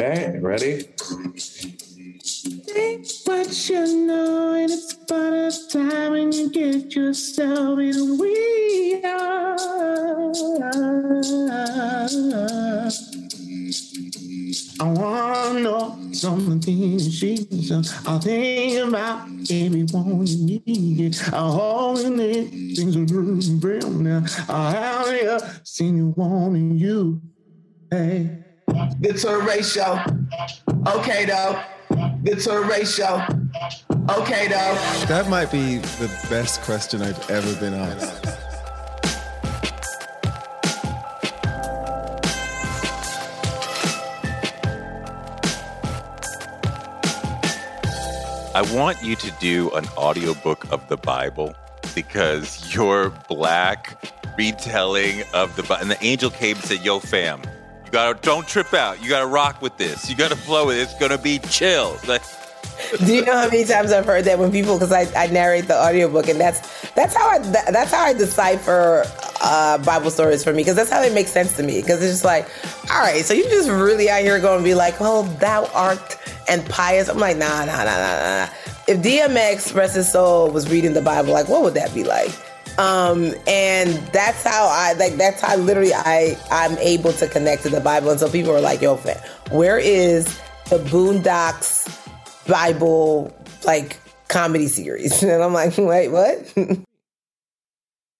Okay, ready? Think what you know, and it's about a time when you get yourself in. We are. I wanna know some of the things she does. I'll think about everyone you need. I'll hold in it. Things are good real now. I'll have you seen you wanting you. Hey. The Touré Show. Okay, though. The Touré Show. Okay, though. That might be the best question I've ever been asked. I want you to do an audiobook of the Bible because your Black retelling of the Bible. And the angel came and said, yo, fam. You gotta, don't trip out. You gotta rock with this. You gotta flow with it. It's gonna be chill. Do you know how many times I've heard that when people, because I narrate the audiobook, and that's how I decipher Bible stories for me, because that's how they make sense to me. Because it's just like, all right, so you just really out here going to be like, oh, thou art and pious. I'm like, nah. If DMX, rest his soul, was reading the Bible, like, what would that be like? And that's how I'm able to connect to the Bible. And so people are like, yo, fam, where is the Boondocks Bible, like, comedy series? And I'm like, wait, what?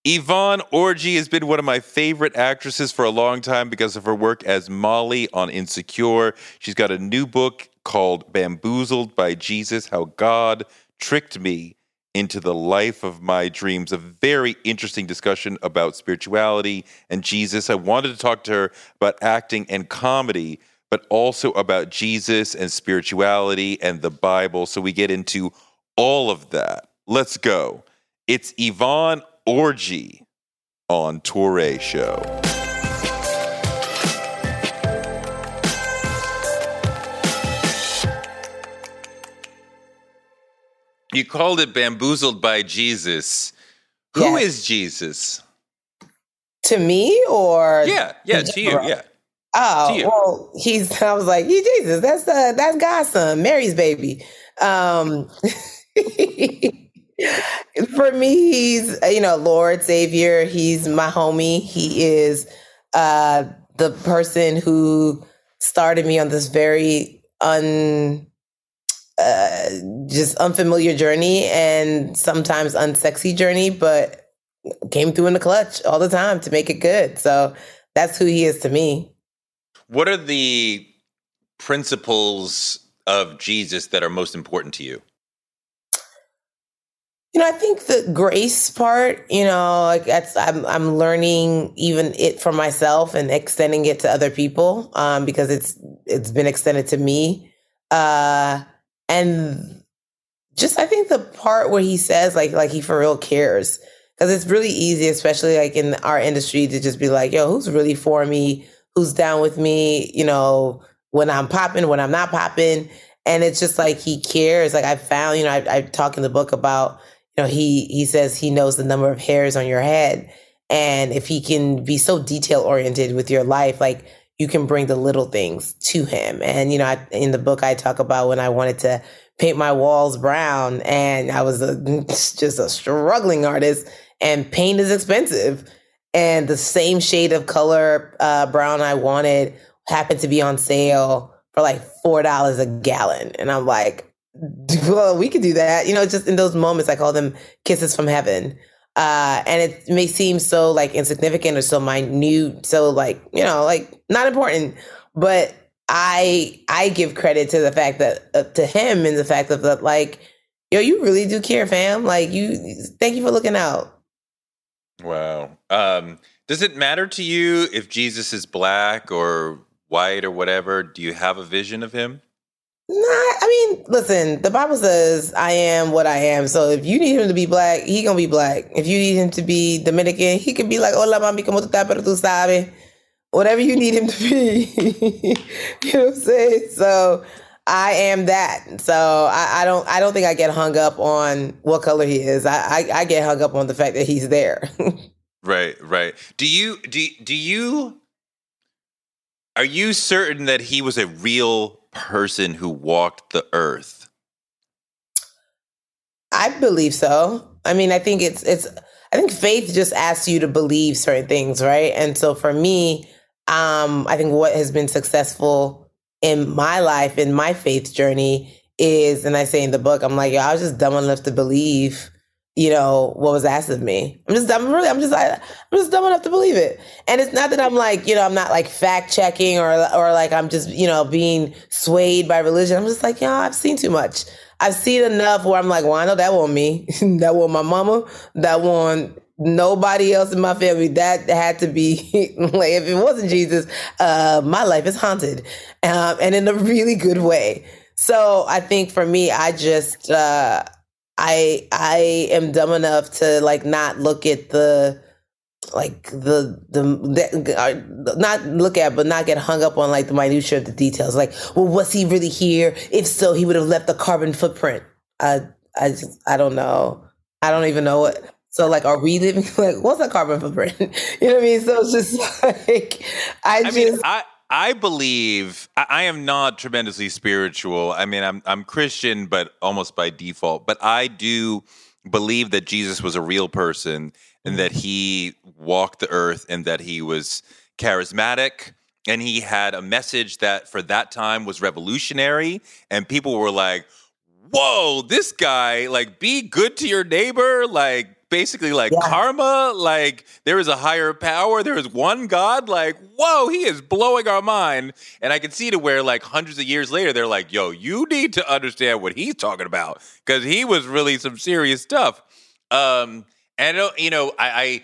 Yvonne Orji has been one of my favorite actresses for a long time because of her work as Molly on Insecure. She's got a new book called Bamboozled by Jesus, How God Tricked Me into the Life of My Dreams, a very interesting discussion about spirituality and Jesus. I wanted to talk to her about acting and comedy, but also about Jesus and spirituality and the Bible. So we get into all of that. Let's go. It's Yvonne Orji on Touré Show. You called it Bamboozled by Jesus. Who is Jesus? To me or? Yeah, to you, yeah. Oh, you. Well, I was like, yeah, Jesus, that's God's son, Mary's baby. For me, he's, Lord, Savior. He's my homie. He is the person who started me on this very just unfamiliar journey and sometimes unsexy journey, but came through in the clutch all the time to make it good. So that's who he is to me. What are the principles of Jesus that are most important to you? I think the grace part, I'm learning even it for myself and extending it to other people, because it's been extended to me. And just, I think the part where he says, like he for real cares, because it's really easy, especially like in our industry, to just be like, yo, who's really for me? Who's down with me? When I'm popping, when I'm not popping. And it's just like, he cares. Like I found, I talk in the book about, he says he knows the number of hairs on your head. And if he can be so detail oriented with your life, like, you can bring the little things to him. And, in the book, I talk about when I wanted to paint my walls brown and I was just a struggling artist, and paint is expensive. And the same shade of color brown I wanted happened to be on sale for like $4 a gallon. And I'm like, well, we could do that. Just in those moments, I call them kisses from heaven. And it may seem so like insignificant or so minute, so like, like not important, but I give credit to the fact that to him, and the fact of that, like, yo, you really do care, fam. Like, thank you for looking out. Wow. Does it matter to you if Jesus is Black or white or whatever? Do you have a vision of him? Nah, listen, the Bible says I am what I am. So if you need him to be Black, he gonna be Black. If you need him to be Dominican, he can be like, hola, mami, como tu estás, pero tú sabes. Whatever you need him to be. You know what I'm saying? So I am that. So I don't think I get hung up on what color he is. I get hung up on the fact that he's there. Right. Do you Are you certain that he was a real person who walked the earth? I believe so. I mean, I think I think faith just asks you to believe certain things, right? And so for me, I think what has been successful in my life, in my faith journey is, and I say in the book, I'm like, yo, I was just dumb enough to believe, you know, what was asked of me. I'm just dumb enough to believe it. And it's not that I'm like, you know, I'm not like fact checking or like I'm just, you know, being swayed by religion. I'm just like, yo, I've seen too much. I've seen enough where I'm like, well, I know that wasn't me. That wasn't my mama. That wasn't nobody else in my family. That had to be, like, if it wasn't Jesus, my life is haunted. And in a really good way. So I think for me, I just, I am dumb enough to, like, not look at the, like, but not get hung up on, like, the minutiae of the details. Like, well, was he really here? If so, he would have left a carbon footprint. I don't know. I don't even know what. So, like, are we living, like, what's a carbon footprint? You know what I mean? So it's just, like, I believe, I am not tremendously spiritual. I mean, I'm Christian, but almost by default. But I do believe that Jesus was a real person and that he walked the earth and that he was charismatic and he had a message that for that time was revolutionary. And people were like, whoa, this guy, like, be good to your neighbor, like, basically, like, yeah, karma, like, there is a higher power, there is one God, like, whoa, he is blowing our mind. And I can see to where, like, hundreds of years later, they're like, yo, you need to understand what he's talking about, because he was really some serious stuff. And, you know, I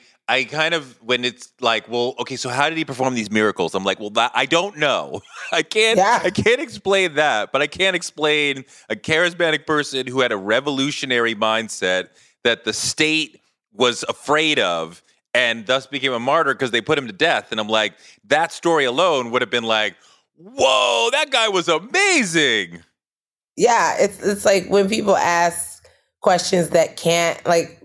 kind of, when it's like, well, okay, so how did he perform these miracles? I'm like, well, I don't know. I can't explain that, but I can't explain a charismatic person who had a revolutionary mindset that the state was afraid of and thus became a martyr because they put him to death. And I'm like, that story alone would have been like, whoa, that guy was amazing. Yeah, it's like when people ask questions that can't, like,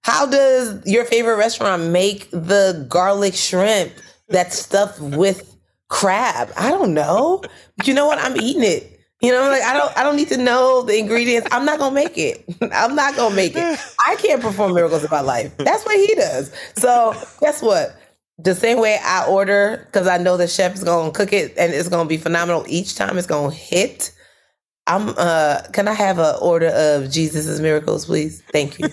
how does your favorite restaurant make the garlic shrimp that's stuffed with crab? I don't know. But you know what? I'm eating it. You know, like, I don't need to know the ingredients. I'm not gonna make it. I'm not gonna make it. I can't perform miracles in my life. That's what he does. So guess what? The same way I order, because I know the chef is gonna cook it and it's gonna be phenomenal each time. It's gonna hit. I'm can I have an order of Jesus's miracles, please? Thank you.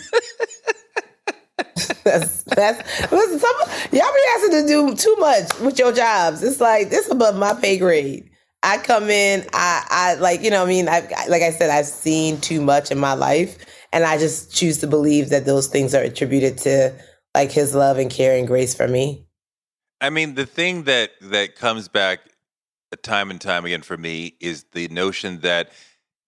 Listen, y'all be asking to do too much with your jobs. It's like, this above my pay grade. I come in, I like, you know what I mean? Like I said, I've seen too much in my life, and I just choose to believe that those things are attributed to, like, his love and care and grace for me. I mean, the thing that comes back time and time again for me is the notion that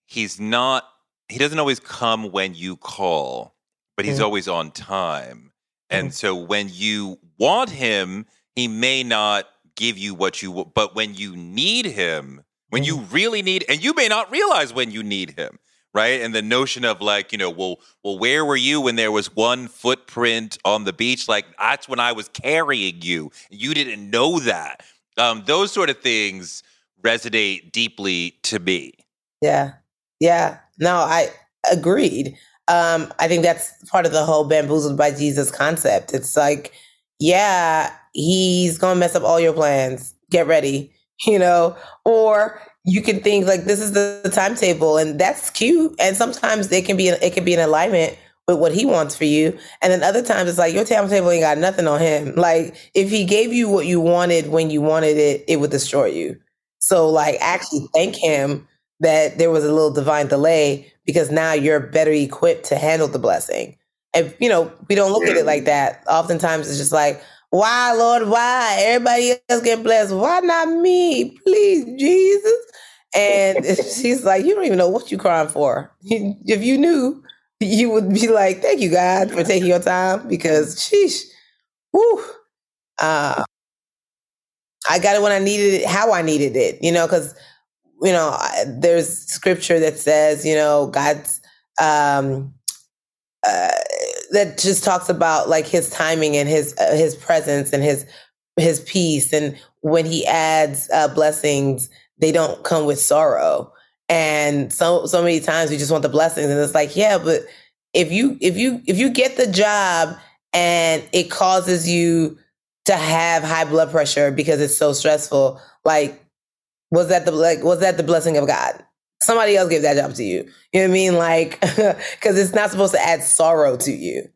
he doesn't always come when you call, but he's always on time. And so when you want him, he may not give you what you want, but when you need him, when you really need, and you may not realize when you need him, right? And the notion of, like, you know, well, where were you when there was one footprint on the beach? Like, that's when I was carrying you. You didn't know that. Those sort of things resonate deeply to me. Yeah. Yeah. No, I agreed. I think that's part of the whole Bamboozled by Jesus concept. It's like, yeah, he's going to mess up all your plans. Get ready, you know? Or you can think, like, this is the timetable, and that's cute. And sometimes it can be in alignment with what he wants for you. And then other times it's like, your timetable ain't got nothing on him. Like, if he gave you what you wanted when you wanted it, it would destroy you. So, like, actually thank him that there was a little divine delay, because now you're better equipped to handle the blessing. And, you know, we don't look at it like that. Oftentimes it's just like, why, Lord, why? Everybody else get blessed. Why not me? Please, Jesus. And she's like, you don't even know what you're crying for. If you knew, you would be like, thank you, God, for taking your time, because, sheesh, whew. I got it when I needed it, how I needed it, you know, because, you know, there's scripture that says, you know, God's, that just talks about, like, his timing and his presence and his peace and when he adds blessings, they don't come with sorrow. And so many times we just want the blessings, and it's like, yeah, but if you get the job and it causes you to have high blood pressure because it's so stressful, was that the blessing of God? Somebody else gave that job to you. You know what I mean? Like, because it's not supposed to add sorrow to you.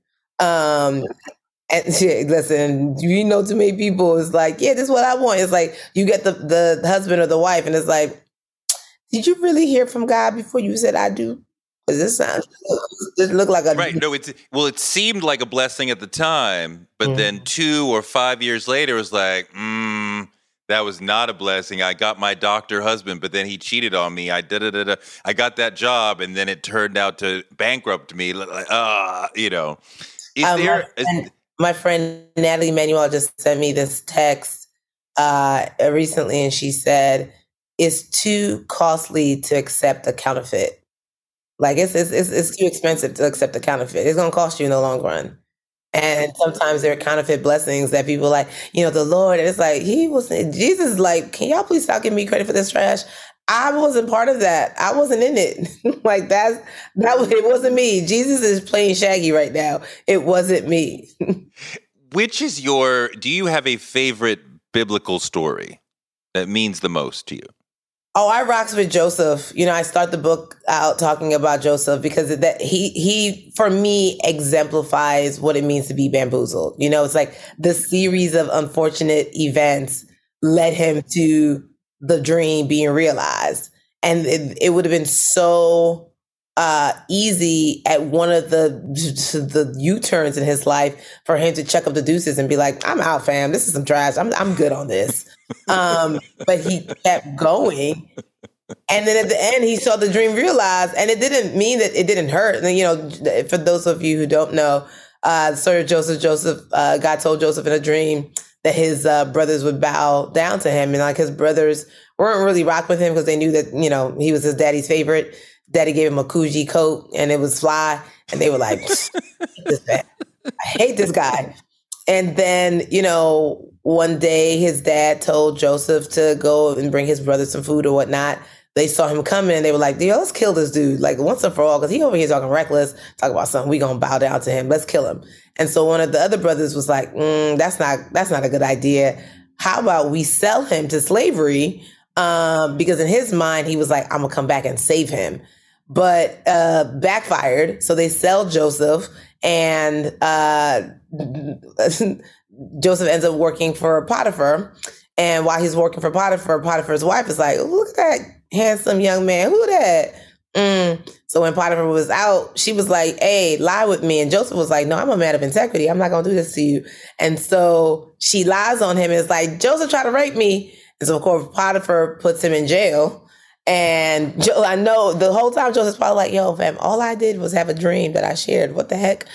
And shit, listen, you know, too many people is like, yeah, this is what I want. It's like you get the husband or the wife, and it's like, did you really hear from God before you said I do? Because this sounds, it looked like a right. No, it seemed like a blessing at the time, but then 2 or 5 years later, it was like, that was not a blessing. I got my doctor husband, but then he cheated on me. I got that job, and then it turned out to bankrupt me. My friend Natalie Manuel just sent me this text recently, and she said, "It's too costly to accept a counterfeit. Like it's too expensive to accept a counterfeit. It's gonna cost you in the long run." And sometimes there are counterfeit blessings that people like, you know, the Lord. And it's like, Jesus is like, can y'all please stop giving me credit for this trash? I wasn't part of that. I wasn't in it. Like it wasn't me. Jesus is playing Shaggy right now. It wasn't me. Do you have a favorite biblical story that means the most to you? Oh, I rocks with Joseph. You know, I start the book out talking about Joseph because he for me exemplifies what it means to be bamboozled. You know, it's like the series of unfortunate events led him to the dream being realized. And it would have been so easy at one of the U-turns in his life for him to check up the deuces and be like, I'm out, fam. This is some trash. I'm good on this. But he kept going, and then at the end he saw the dream realized, and it didn't mean that it didn't hurt. And, you know, for those of you who don't know, the story of Joseph, God told Joseph in a dream that his brothers would bow down to him, and like his brothers weren't really rocking with him because they knew that, you know, he was his daddy's favorite. Daddy gave him a Coogee coat, and it was fly, and they were like, I hate this guy. And then, you know, one day his dad told Joseph to go and bring his brother some food or whatnot. They saw him coming and they were like, yo, let's kill this dude. Like once and for all, because he over here talking reckless, talking about something. We going to bow down to him. Let's kill him. And so one of the other brothers was like, that's not a good idea. How about we sell him to slavery? Because in his mind, he was like, I'm going to come back and save him. But backfired. So they sell Joseph, and Joseph ends up working for Potiphar, and while he's working for Potiphar, Potiphar's wife is like, look at that handsome young man. Who that? So when Potiphar was out, she was like, hey, lie with me. And Joseph was like, no, I'm a man of integrity. I'm not going to do this to you. And so she lies on him. And it's like, Joseph tried to rape me. And so, of course, Potiphar puts him in jail. And I know the whole time Joseph's probably like, yo, fam, all I did was have a dream that I shared. What the heck?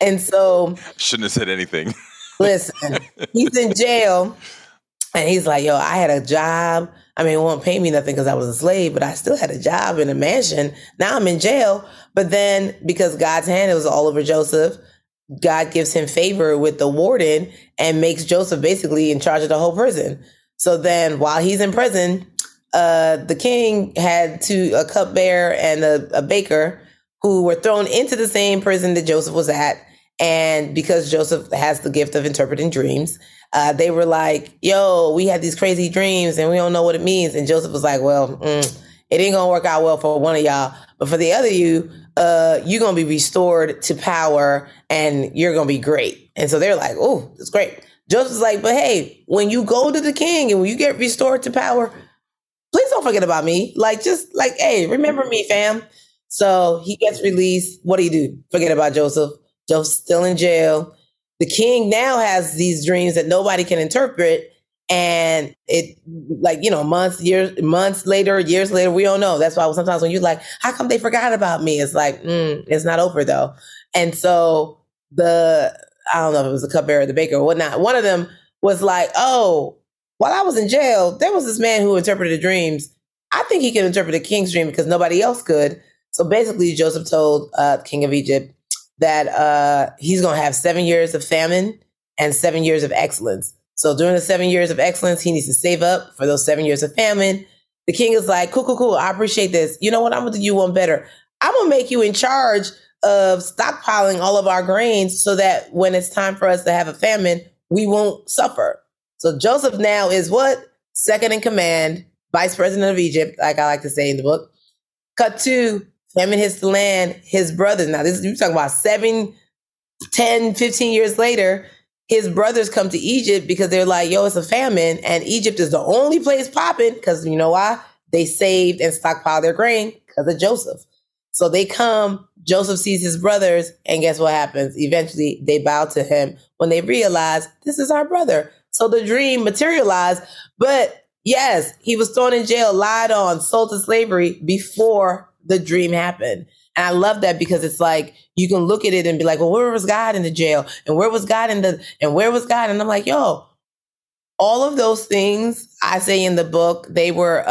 And so... shouldn't have said anything. Listen, he's in jail, and he's like, yo, I had a job. I mean, it won't pay me nothing because I was a slave, but I still had a job in a mansion. Now I'm in jail. But then because God's hand, it was all over Joseph, God gives him favor with the warden and makes Joseph basically in charge of the whole prison. So then while he's in prison, the king had a cupbearer and a baker who were thrown into the same prison that Joseph was at. And because Joseph has the gift of interpreting dreams, they were like, yo, we had these crazy dreams and we don't know what it means. And Joseph was like, well, it ain't going to work out well for one of y'all. But for the other of you, you're going to be restored to power and you're going to be great. And so they're like, oh, that's great. Joseph's like, but hey, when you go to the king and when you get restored to power, please don't forget about me. Like, just like, hey, remember me, fam. So he gets released. What do you do? Forget about Joseph. Joseph's still in jail. The king now has these dreams that nobody can interpret. And it, like, you know, years later, we don't know. That's why sometimes when you're like, how come they forgot about me? It's like, it's not over though. And so I don't know if it was the cupbearer or the baker or whatnot. One of them was like, oh, while I was in jail, there was this man who interpreted dreams. I think he can interpret a king's dream because nobody else could. So basically Joseph told King of Egypt that he's going to have 7 years of famine and 7 years of excellence. So during the 7 years of excellence, he needs to save up for those 7 years of famine. The king is like, cool. I appreciate this. You know what? I'm going to do you one better. I'm going to make you in charge of stockpiling all of our grains so that when it's time for us to have a famine, we won't suffer. So Joseph now is what? Second in command, vice president of Egypt, like I like to say in the book. Cut to famine hits the land, his brothers. Now, this is, you're talking about 7, 10, 15 years later. His brothers come to Egypt because they're like, yo, it's a famine. And Egypt is the only place popping because you know why? They saved and stockpiled their grain because of Joseph. So they come, Joseph sees his brothers, and guess what happens? Eventually, they bow to him when they realize this is our brother. So the dream materialized. But yes, he was thrown in jail, lied on, sold to slavery before the dream happened. And I love that because it's like, you can look at it and be like, well, where was God in the jail? And where was God And I'm like, yo, all of those things I say in the book, they were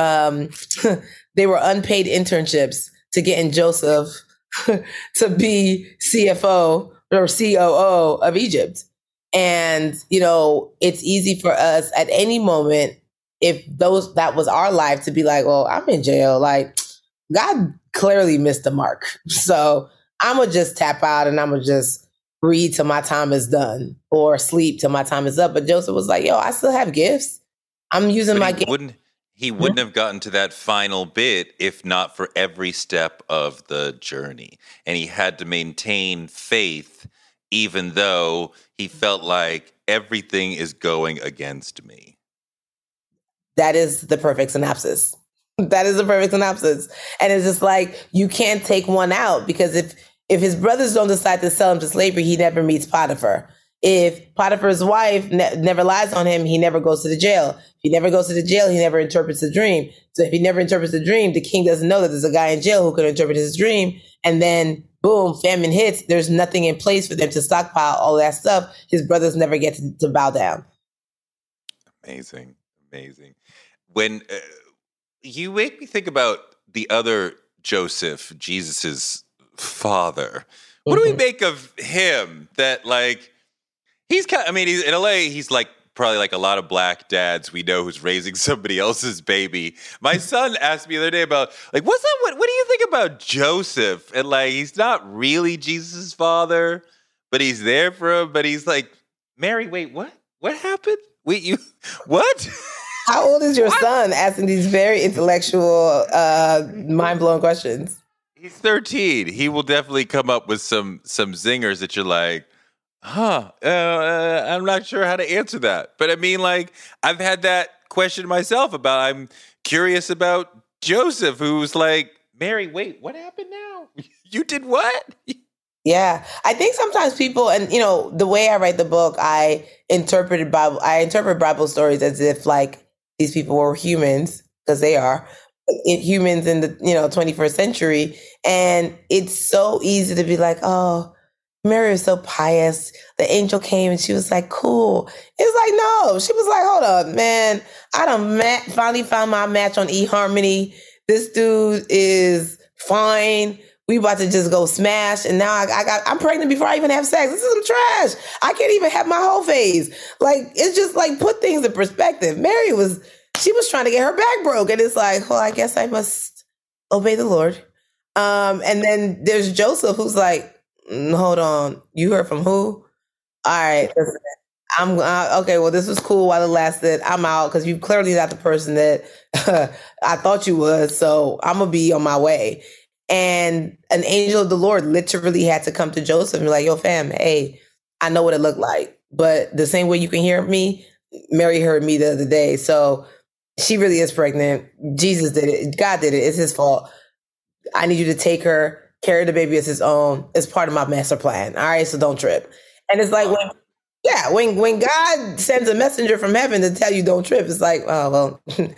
they were unpaid internships to getting Joseph to be CFO or COO of Egypt. And, you know, it's easy for us at any moment, if that was our life, to be like, well, I'm in jail. Like, God clearly missed the mark. So I'm going to just tap out and I'm going to just read till my time is done or sleep till my time is up. But Joseph was like, yo, I still have gifts. I'm using my gifts. He wouldn't have gotten to that final bit if not for every step of the journey. And he had to maintain faith, even though he felt like everything is going against me. That is the perfect synopsis. And it's just like, you can't take one out because if his brothers don't decide to sell him to slavery, he never meets Potiphar. If Potiphar's wife never lies on him, he never goes to the jail. If he never goes to the jail, he never interprets the dream. So if he never interprets the dream, the king doesn't know that there's a guy in jail who could interpret his dream. And then boom, famine hits. There's nothing in place for them to stockpile all that stuff. His brothers never get to bow down. Amazing. When you make me think about the other Joseph, Jesus's father. What do we make of him? That like, he's kind of, I mean, he's in LA, he's like probably like a lot of black dads we know who's raising somebody else's baby. My son asked me the other day about like, what's that? What do you think about Joseph? And like, he's not really Jesus's father, but he's there for him. But he's like, Mary, wait, what? What happened? Wait, you, what? How old is your son asking these very intellectual, mind-blowing questions? He's 13. He will definitely come up with some zingers that you're like, huh, I'm not sure how to answer that. But I mean, like, I've had that question myself about, I'm curious about Joseph, who's like, Mary, wait, what happened now? You did what? Yeah, I think sometimes people, and you know, the way I write the book, I interpret Bible stories as if like these people were humans, because they are humans in the 21st century, and it's so easy to be like, oh, Mary was so pious. The angel came and she was like, cool. It's like, no, she was like, hold up, man, I done finally found my match on eHarmony. This dude is fine. We about to just go smash. And now I'm pregnant before I even have sex. This is some trash. I can't even have my whole phase. Like, it's just like, put things in perspective. Mary was trying to get her back broke. And it's like, well, I guess I must obey the Lord. And then there's Joseph, who's like, hold on. You heard from who? All right. Okay. Well, this was cool while it lasted. I'm out because you're clearly not the person that I thought you was. So I'm going to be on my way. And an angel of the Lord literally had to come to Joseph and be like, yo, fam, hey, I know what it looked like, but the same way you can hear me, Mary heard me the other day. So she really is pregnant. Jesus did it. God did it. It's his fault. I need you to take her, carry the baby as his own. It's part of my master plan. All right, so don't trip. And it's like, when God sends a messenger from heaven to tell you don't trip, it's like, oh, well, okay,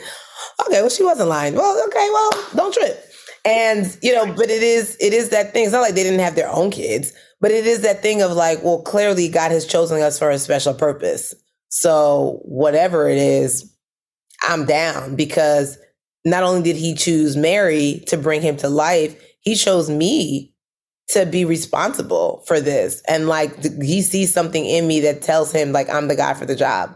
well, she wasn't lying. Well, okay, well, don't trip. And, you know, but it is that thing. It's not like they didn't have their own kids, but it is that thing of like, well, clearly God has chosen us for a special purpose. So whatever it is, I'm down, because not only did he choose Mary to bring him to life, he chose me to be responsible for this. And like, he sees something in me that tells him like, I'm the guy for the job.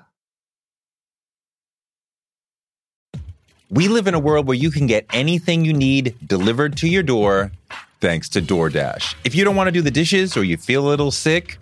We live in a world where you can get anything you need delivered to your door thanks to DoorDash. If you don't want to do the dishes or you feel a little sick,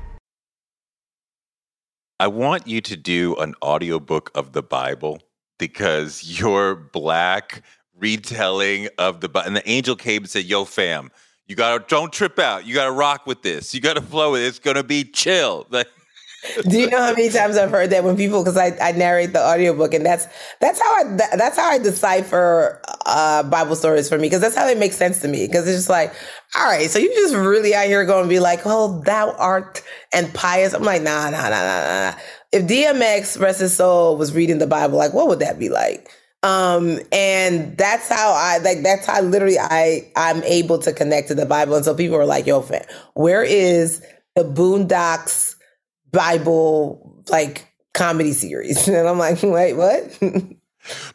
I want you to do an audiobook of the Bible because your Black retelling of the Bible, and the angel came and said, yo, fam, you gotta, don't trip out. You gotta rock with this. You gotta flow with it. It's gonna be chill. Like, do you know how many times I've heard that when people, because I narrate the audiobook, and that's how I decipher Bible stories for me, because that's how they make sense to me, because it's just like, all right, so you just really out here going to be like, oh, thou art and pious. I'm like, nah. If DMX, rest his soul, was reading the Bible, like, what would that be like? And that's how I, like, that's how literally I'm able to connect to the Bible. And so people are like, yo, fam, where is the Boondocks Bible, like, comedy series? And I'm like, wait, what?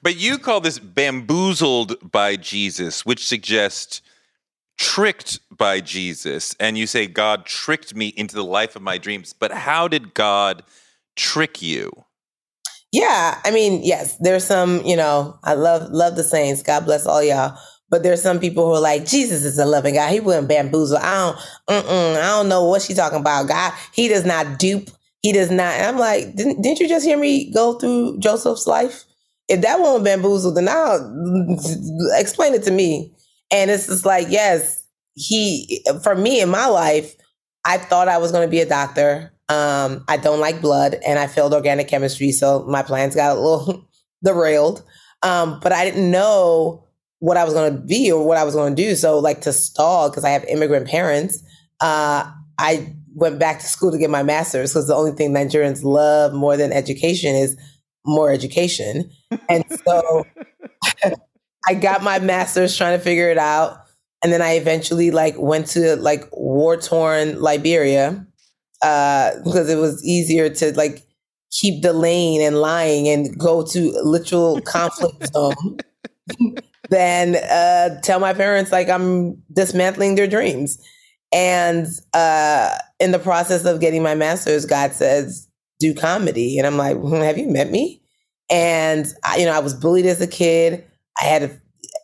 But you call this Bamboozled by Jesus, which suggests tricked by Jesus. And you say, God tricked me into the life of my dreams. But how did God trick you? Yeah, I mean, yes, there's some, you know, I love the saints. God bless all y'all. But there's some people who are like, Jesus is a loving God. He wouldn't bamboozle. I don't know what she's talking about. God, he does not dupe. He does not. And I'm like, didn't you just hear me go through Joseph's life? If that won't bamboozle, then I'll explain it to me. And it's just like, yes, he, for me in my life, I thought I was going to be a doctor. I don't like blood, and I failed organic chemistry. So my plans got a little derailed. But I didn't know what I was going to be or what I was going to do. So, like, to stall, because I have immigrant parents, I went back to school to get my master's, because the only thing Nigerians love more than education is more education. And so I got my master's trying to figure it out. And then I eventually, like, went to, like, war-torn Liberia because it was easier to like keep the lane and lying and go to literal conflict zone than tell my parents like I'm dismantling their dreams. And in the process of getting my master's, God says, do comedy. And I'm like, have you met me? And I was bullied as a kid. I had an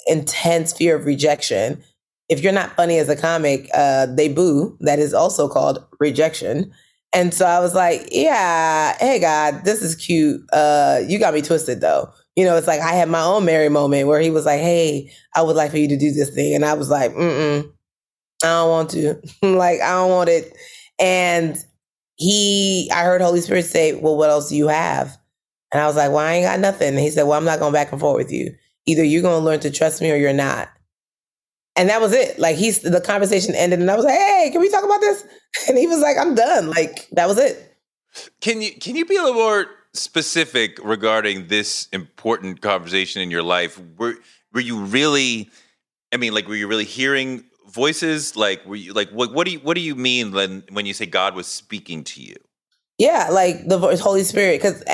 intense fear of rejection. If you're not funny as a comic, they boo. That is also called rejection. And so I was like, yeah, hey, God, this is cute. You got me twisted, though. It's like I had my own Mary moment where he was like, hey, I would like for you to do this thing. And I was like, I don't want to. I don't want it. And I heard Holy Spirit say, well, what else do you have? And I was like, well, I ain't got nothing. And he said, well, I'm not going back and forth with you. Either you're going to learn to trust me or you're not. And that was it. The conversation ended and I was like, hey, can we talk about this? And he was like, I'm done. That was it. Can you be a little more specific regarding this important conversation in your life? Were you really, were you really hearing voices? Were you what do you mean when you say God was speaking to you? Yeah, the voice, Holy Spirit, because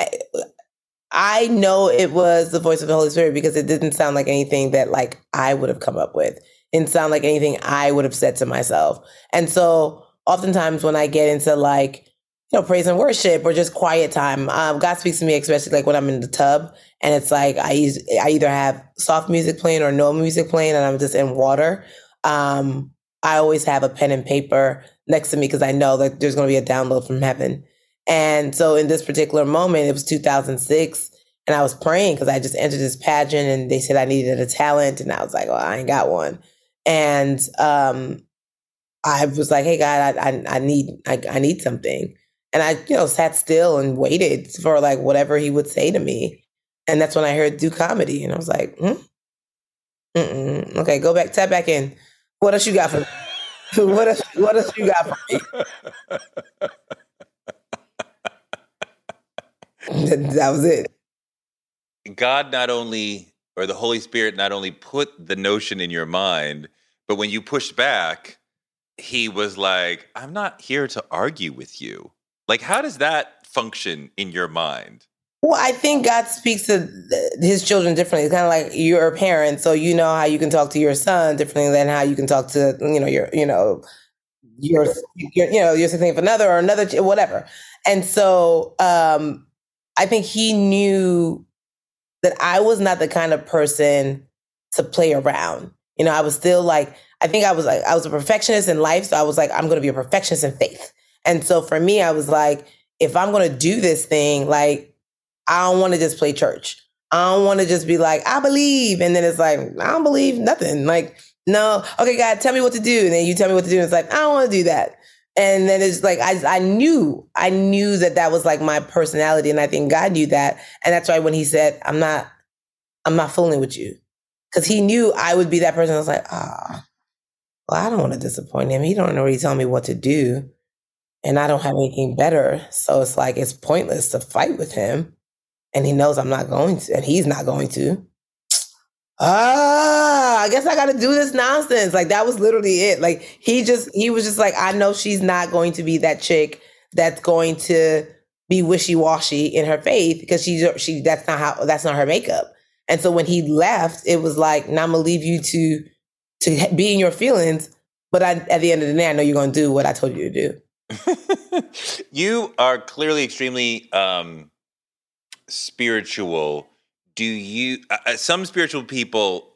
I know it was the voice of the Holy Spirit because it didn't sound like anything that I would have come up with. It didn't sound like anything I would have said to myself. And so oftentimes when I get into praise and worship or just quiet time, God speaks to me, especially when I'm in the tub and it's I either have soft music playing or no music playing and I'm just in water. I always have a pen and paper next to me because I know that there's going to be a download from heaven. And so in this particular moment, it was 2006 and I was praying because I just entered this pageant and they said I needed a talent. And I was like, well, I ain't got one. And I was like, hey, God, I need something. And I, sat still and waited for whatever he would say to me. And that's when I heard do comedy. And I was like, okay, go back, tap back in. What else you got for me? What else you got for me? That was it. God not only, or the Holy Spirit not only put the notion in your mind, but when you pushed back, he was like, I'm not here to argue with you. How does that function in your mind? Well, I think God speaks to his children differently. It's kind of like you're a parent, so you know how you can talk to your son differently than how you can talk to, your something of another or another, whatever. And so, I think he knew that I was not the kind of person to play around. I was still I was a perfectionist in life. So I was like, I'm going to be a perfectionist in faith. And so for me, I was like, if I'm going to do this thing, I don't want to just play church. I don't want to just be like, I believe. And then it's like, I don't believe nothing. No. Okay, God, tell me what to do. And then you tell me what to do. And it's like, I don't want to do that. And then it's I knew that was my personality. And I think God knew that. And that's why when he said, I'm not fooling with you. Because he knew I would be that person. I was like, well, I don't want to disappoint him. He don't already tell me what to do. And I don't have anything better. So it's it's pointless to fight with him. And he knows I'm not going to, and he's not going to. I guess I got to do this nonsense. That was literally it. He was just like, I know she's not going to be that chick that's going to be wishy-washy in her faith because that's not her makeup. And so when he left, it was now I'm going to leave you to be in your feelings. But at the end of the day, I know you're going to do what I told you to do. You are clearly extremely spiritual. Do you, some spiritual people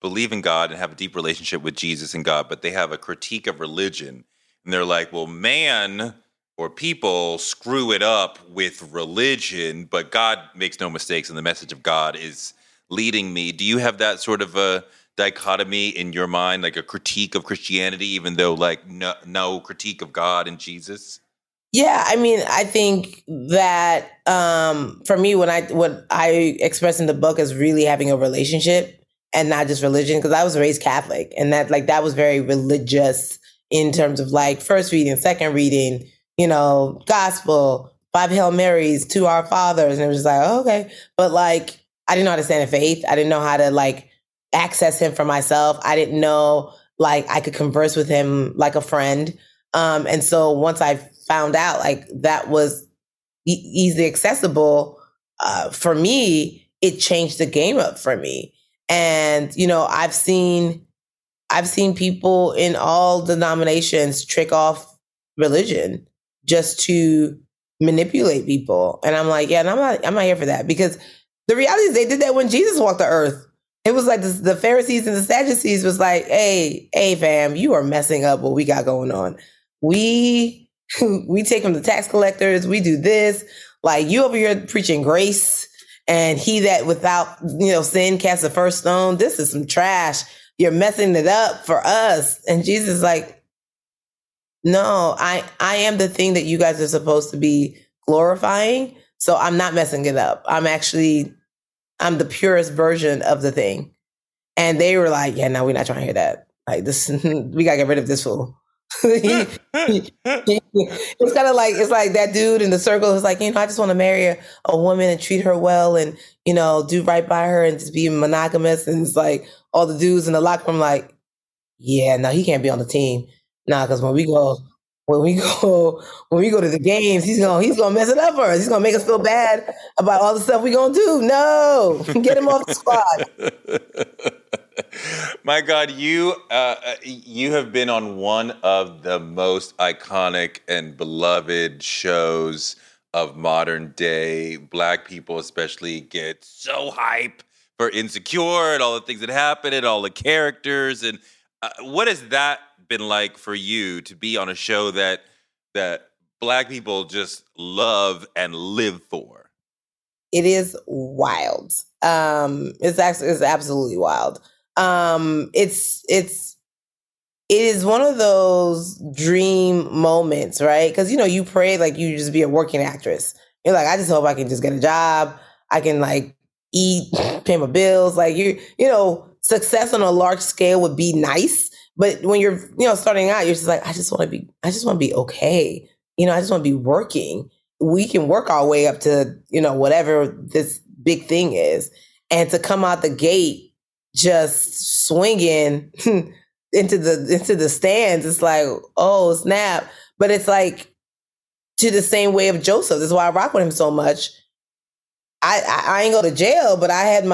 believe in God and have a deep relationship with Jesus and God, but they have a critique of religion. And they're like, well, man or people screw it up with religion, but God makes no mistakes and the message of God is leading me. Do you have that sort of a dichotomy in your mind, a critique of Christianity, even though no critique of God and Jesus? Yeah, I think that for me, what I express in the book is really having a relationship and not just religion, because I was raised Catholic and that was very religious in terms of first reading, second reading, gospel, 5 Hail Marys, 2 Our Fathers. And it was just oh, okay. But I didn't know how to stand in faith. I didn't know how to access him for myself. I didn't know I could converse with him like a friend. And so once I found out like that was easily accessible, for me, it changed the game up for me. And, you know, I've seen people in all denominations trick off religion just to manipulate people. And I'm like, yeah, and I'm not here for that, because the reality is they did that when Jesus walked the earth. It was like the Pharisees and the Sadducees was like, hey, fam, you are messing up what we got going on. We take from the tax collectors. We do this. Like, you over here preaching grace and he that without, you know, sin casts the first stone. This is some trash. You're messing it up for us. And Jesus is like, no, I am the thing that you guys are supposed to be glorifying. So I'm not messing it up. I'm the purest version of the thing. And they were like, yeah, no, we're not trying to hear that. Like, this, we got to get rid of this fool. It's kind of like, it's like that dude in the circle is like, you know, I just want to marry a woman and treat her well and, you know, do right by her and just be monogamous. And it's like all the dudes in the locker room like, yeah, no, he can't be on the team. Nah, because when we go to the games, he's gonna mess it up for us. He's gonna make us feel bad about all the stuff we're gonna do. No, get him off the squad. My God, you have been on one of the most iconic and beloved shows of modern day. Black people especially get so hype for Insecure and all the things that happen and all the characters. And what is that been like for you to be on a show that Black people just love and live for? It is wild. It's absolutely wild. It is one of those dream moments, right? Because, you know, you pray like you just be a working actress. You're like, I just hope I can just get a job. I can like eat, pay my bills. Like you know, success on a large scale would be nice. But when you're, you know, starting out, you're just like, I just want to be okay. You know, I just want to be working. We can work our way up to, you know, whatever this big thing is. And to come out the gate just swinging into the stands, it's like, oh, snap. But it's like to the same way of Joseph. That's why I rock with him so much. I ain't go to jail, but I had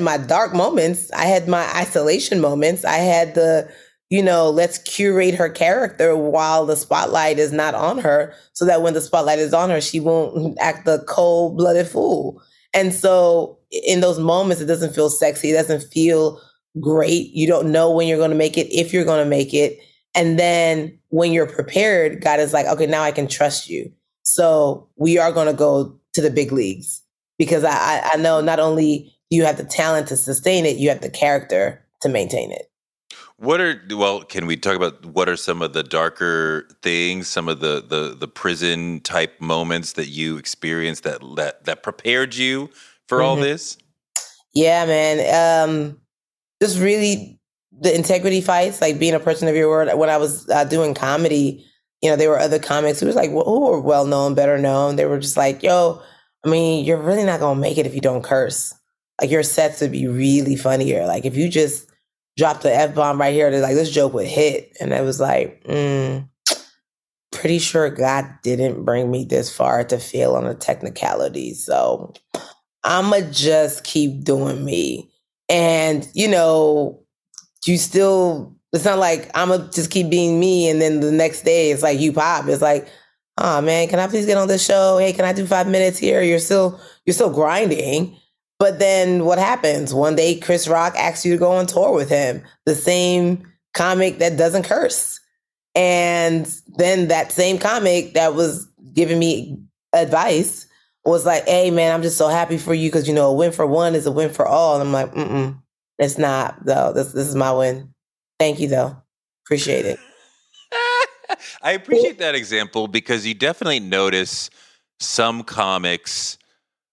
my dark moments. I had my isolation moments. I had the, you know, let's curate her character while the spotlight is not on her, so that when the spotlight is on her, she won't act the cold-blooded fool. And so in those moments, it doesn't feel sexy. It doesn't feel great. You don't know when you're going to make it, if you're going to make it. And then when you're prepared, God is like, okay, now I can trust you. So we are going to go to the big leagues. Because I know not only do you have the talent to sustain it, you have the character to maintain it. Can we talk about what are some of the darker things, some of the prison type moments that you experienced that prepared you for all this? Yeah, man. Just really the integrity fights, like being a person of your word. When I was doing comedy, you know, there were other comics who was like, who were well known, better known. They were just like, yo, I mean, you're really not going to make it if you don't curse. Like, your sets would be really funnier. Like, if you just dropped the F-bomb right here, they're like, this joke would hit. And I was like, pretty sure God didn't bring me this far to fail on a technicality. So I'm going to just keep doing me. And, you know, it's not like I'm going to just keep being me. And then the next day, it's like you pop. It's like, oh man, can I please get on this show? Hey, can I do 5 minutes here? You're still grinding. But then what happens? One day Chris Rock asks you to go on tour with him, the same comic that doesn't curse. And then that same comic that was giving me advice was like, hey man, I'm just so happy for you because, you know, a win for one is a win for all. And I'm like, it's not though. This is my win. Thank you though. Appreciate it. I appreciate that example because you definitely notice some comics,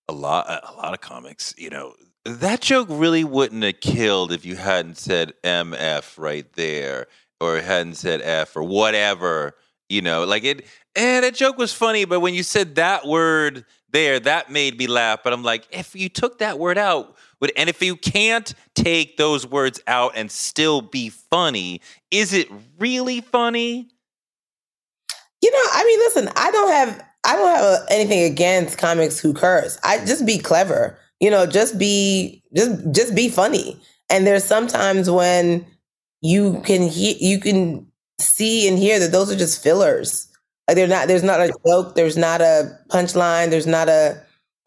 a lot of comics, you know, that joke really wouldn't have killed if you hadn't said MF right there or hadn't said F or whatever, you know, like it. And that joke was funny, but when you said that word there, that made me laugh. But I'm like, if you took that word out, and if you can't take those words out and still be funny, is it really funny? You know, I mean, listen, I don't have anything against comics who curse. I just be clever, you know, just be funny. And there's sometimes when you can see and hear that those are just fillers. Like there's not a joke. There's not a punchline.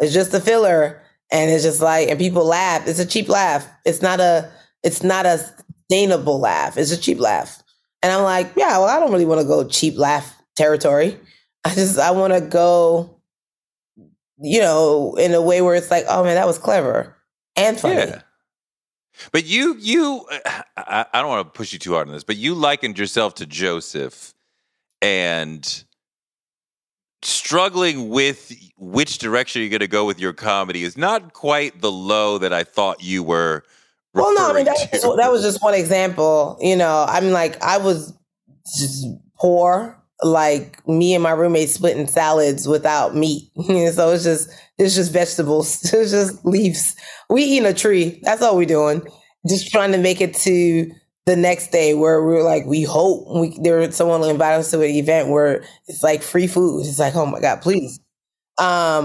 It's just a filler. And it's just like, and people laugh. It's a cheap laugh. It's not a sustainable laugh. It's a cheap laugh. And I'm like, yeah, well, I don't really want to go cheap laugh territory. I want to go, you know, in a way where it's like, oh man, that was clever and funny. Yeah. But I don't want to push you too hard on this, but you likened yourself to Joseph and struggling with which direction you're going to go with your comedy is not quite the low that I thought you were referring to. Well, no, I mean, that was just one example. You know, I mean, like, I was just poor. Like, me and my roommate splitting salads without meat. So it's just vegetables. It's just leaves. We eating a tree. That's all we're doing. Just trying to make it to the next day where we're like, we hope someone will invite us to an event where it's like free food. It's like, oh my God, please. Yeah,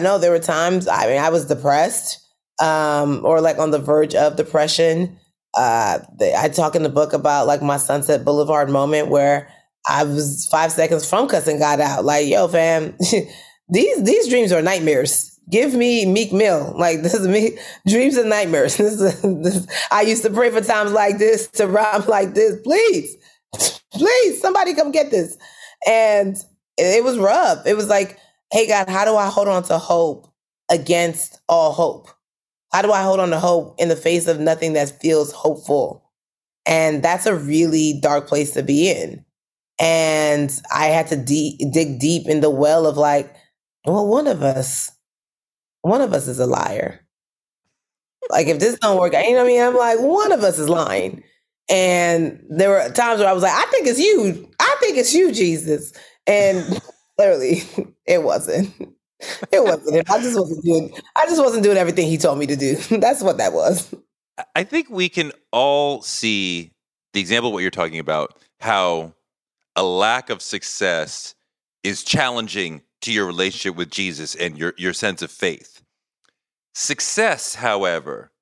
no, there were times, I mean, I was depressed, or like on the verge of depression. I talk in the book about like my Sunset Boulevard moment where I was 5 seconds from cussing God out. Like, yo fam, these dreams are nightmares. Give me Meek Mill. Like, this is me. Dreams and nightmares. I used to pray for times like this, to rhyme like this. Please, somebody come get this. And it was rough. It was like, hey, God, how do I hold on to hope against all hope? How do I hold on to hope in the face of nothing that feels hopeful? And that's a really dark place to be in. And I had to dig deep in the well of like, well, one of us is a liar. Like, if this don't work, you know what I mean? I'm like, one of us is lying. And there were times where I was like, I think it's you, Jesus. And clearly it wasn't. I just wasn't doing everything he told me to do. That's what that was. I think we can all see the example of what you're talking about, how a lack of success is challenging to your relationship with Jesus and your sense of faith. Success, however,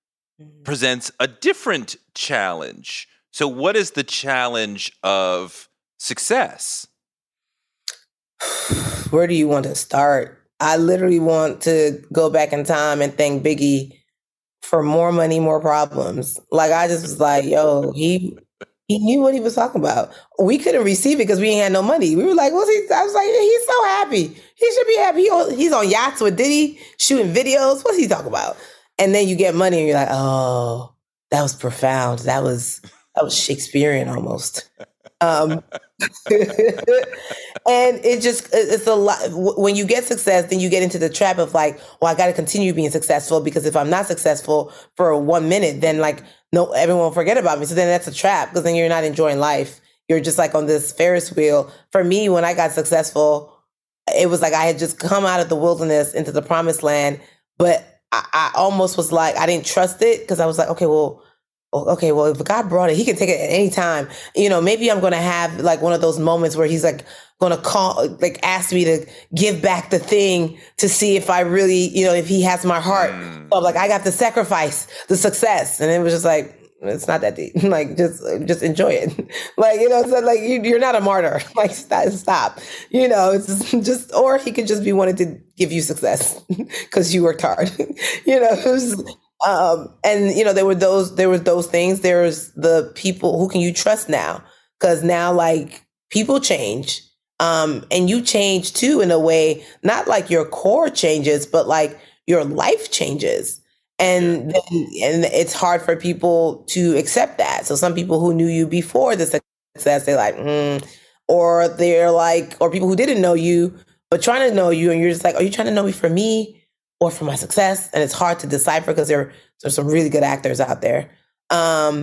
presents a different challenge. So what is the challenge of success? Where do you want to start? I literally want to go back in time and thank Biggie for more money, more problems. Like, I just was like, yo, he knew what he was talking about. We couldn't receive it because we ain't had no money. We were like, "What's he?" I was like, "He's so happy. He should be happy. He's on yachts with Diddy, shooting videos. What's he talking about?" And then you get money, and you're like, "Oh, that was profound. That was Shakespearean almost." And it's a lot. When you get success, then you get into the trap of like, well, I got to continue being successful because if I'm not successful for 1 minute, then like, no, everyone will forget about me. So then that's a trap because then you're not enjoying life. You're just like on this Ferris wheel. For me, when I got successful, it was like I had just come out of the wilderness into the promised land, but I almost was like, I didn't trust it because I was like, okay, well, if God brought it, he can take it at any time. You know, maybe I'm going to have like one of those moments where he's like going to call, like ask me to give back the thing to see if I really, you know, if he has my heart. So I'm like, I got to sacrifice the success. And it was just like, it's not that deep. Like, just enjoy it. Like, you know, so like you're not a martyr. Like, stop. You know, it's just or he could just be wanting to give you success because you worked hard. You know, it was and you know, there were those things. There's the people who can you trust now? Cause now like people change. And you change too in a way, not like your core changes, but like your life changes. And it's hard for people to accept that. So some people who knew you before the success, they're like, or they're like, or people who didn't know you, but trying to know you. And you're just like, are you trying to know me for me or for my success? And it's hard to decipher because there's some really good actors out there. And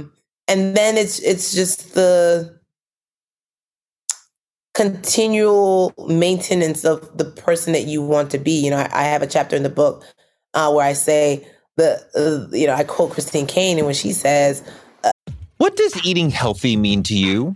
then it's just the continual maintenance of the person that you want to be. You know, I have a chapter in the book where I say you know, I quote Christine Kane, and when she says, "What does eating healthy mean to you?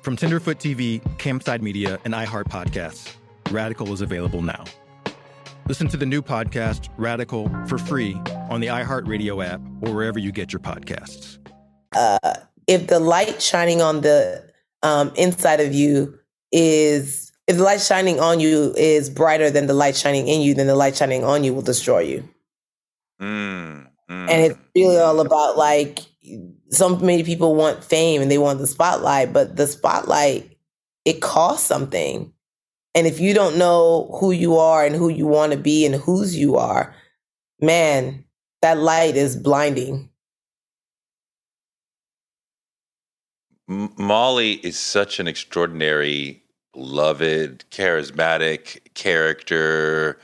From Tenderfoot TV, Campside Media, and iHeart Podcasts, Radical is available now. Listen to the new podcast, Radical, for free on the iHeartRadio app or wherever you get your podcasts. If the light shining on the inside of you is... If the light shining on you is brighter than the light shining in you, then the light shining on you will destroy you. And it's really all about, like, so many people want fame and they want the spotlight, but the spotlight, it costs something. And if you don't know who you are and who you want to be and whose you are, man, that light is blinding. Molly is such an extraordinary... beloved, charismatic character,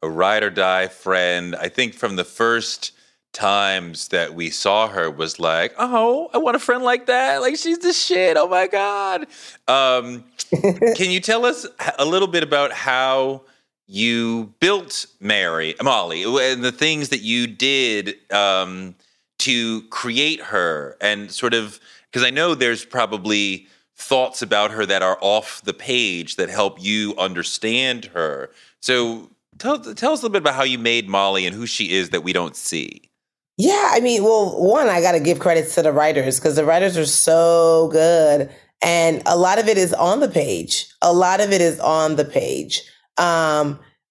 a ride or die friend. I think from the first times that we saw her was like, oh, I want a friend like that. Like, she's the shit. Oh my God. Can you tell us a little bit about how you built Molly and the things that you did to create her, and sort of, because I know there's probably thoughts about her that are off the page that help you understand her. So tell us a little bit about how you made Molly and who she is that we don't see. Yeah, I mean, well, one, I got to give credits to the writers, because the writers are so good. And a lot of it is on the page.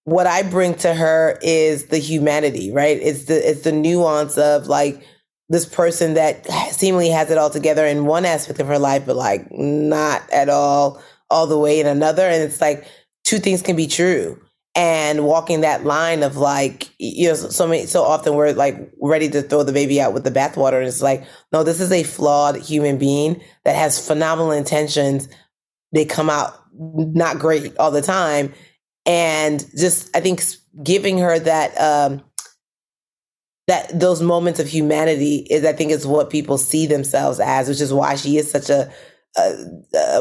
What I bring to her is the humanity, right? It's the nuance of, like, this person that seemingly has it all together in one aspect of her life, but, like, not at all the way in another. And it's like two things can be true, and walking that line of, like, you know, so often we're, like, ready to throw the baby out with the bathwater. And it's like, no, this is a flawed human being that has phenomenal intentions. They come out not great all the time. And just, I think, giving her that, that those moments of humanity is, I think, is what people see themselves as, which is why she is such a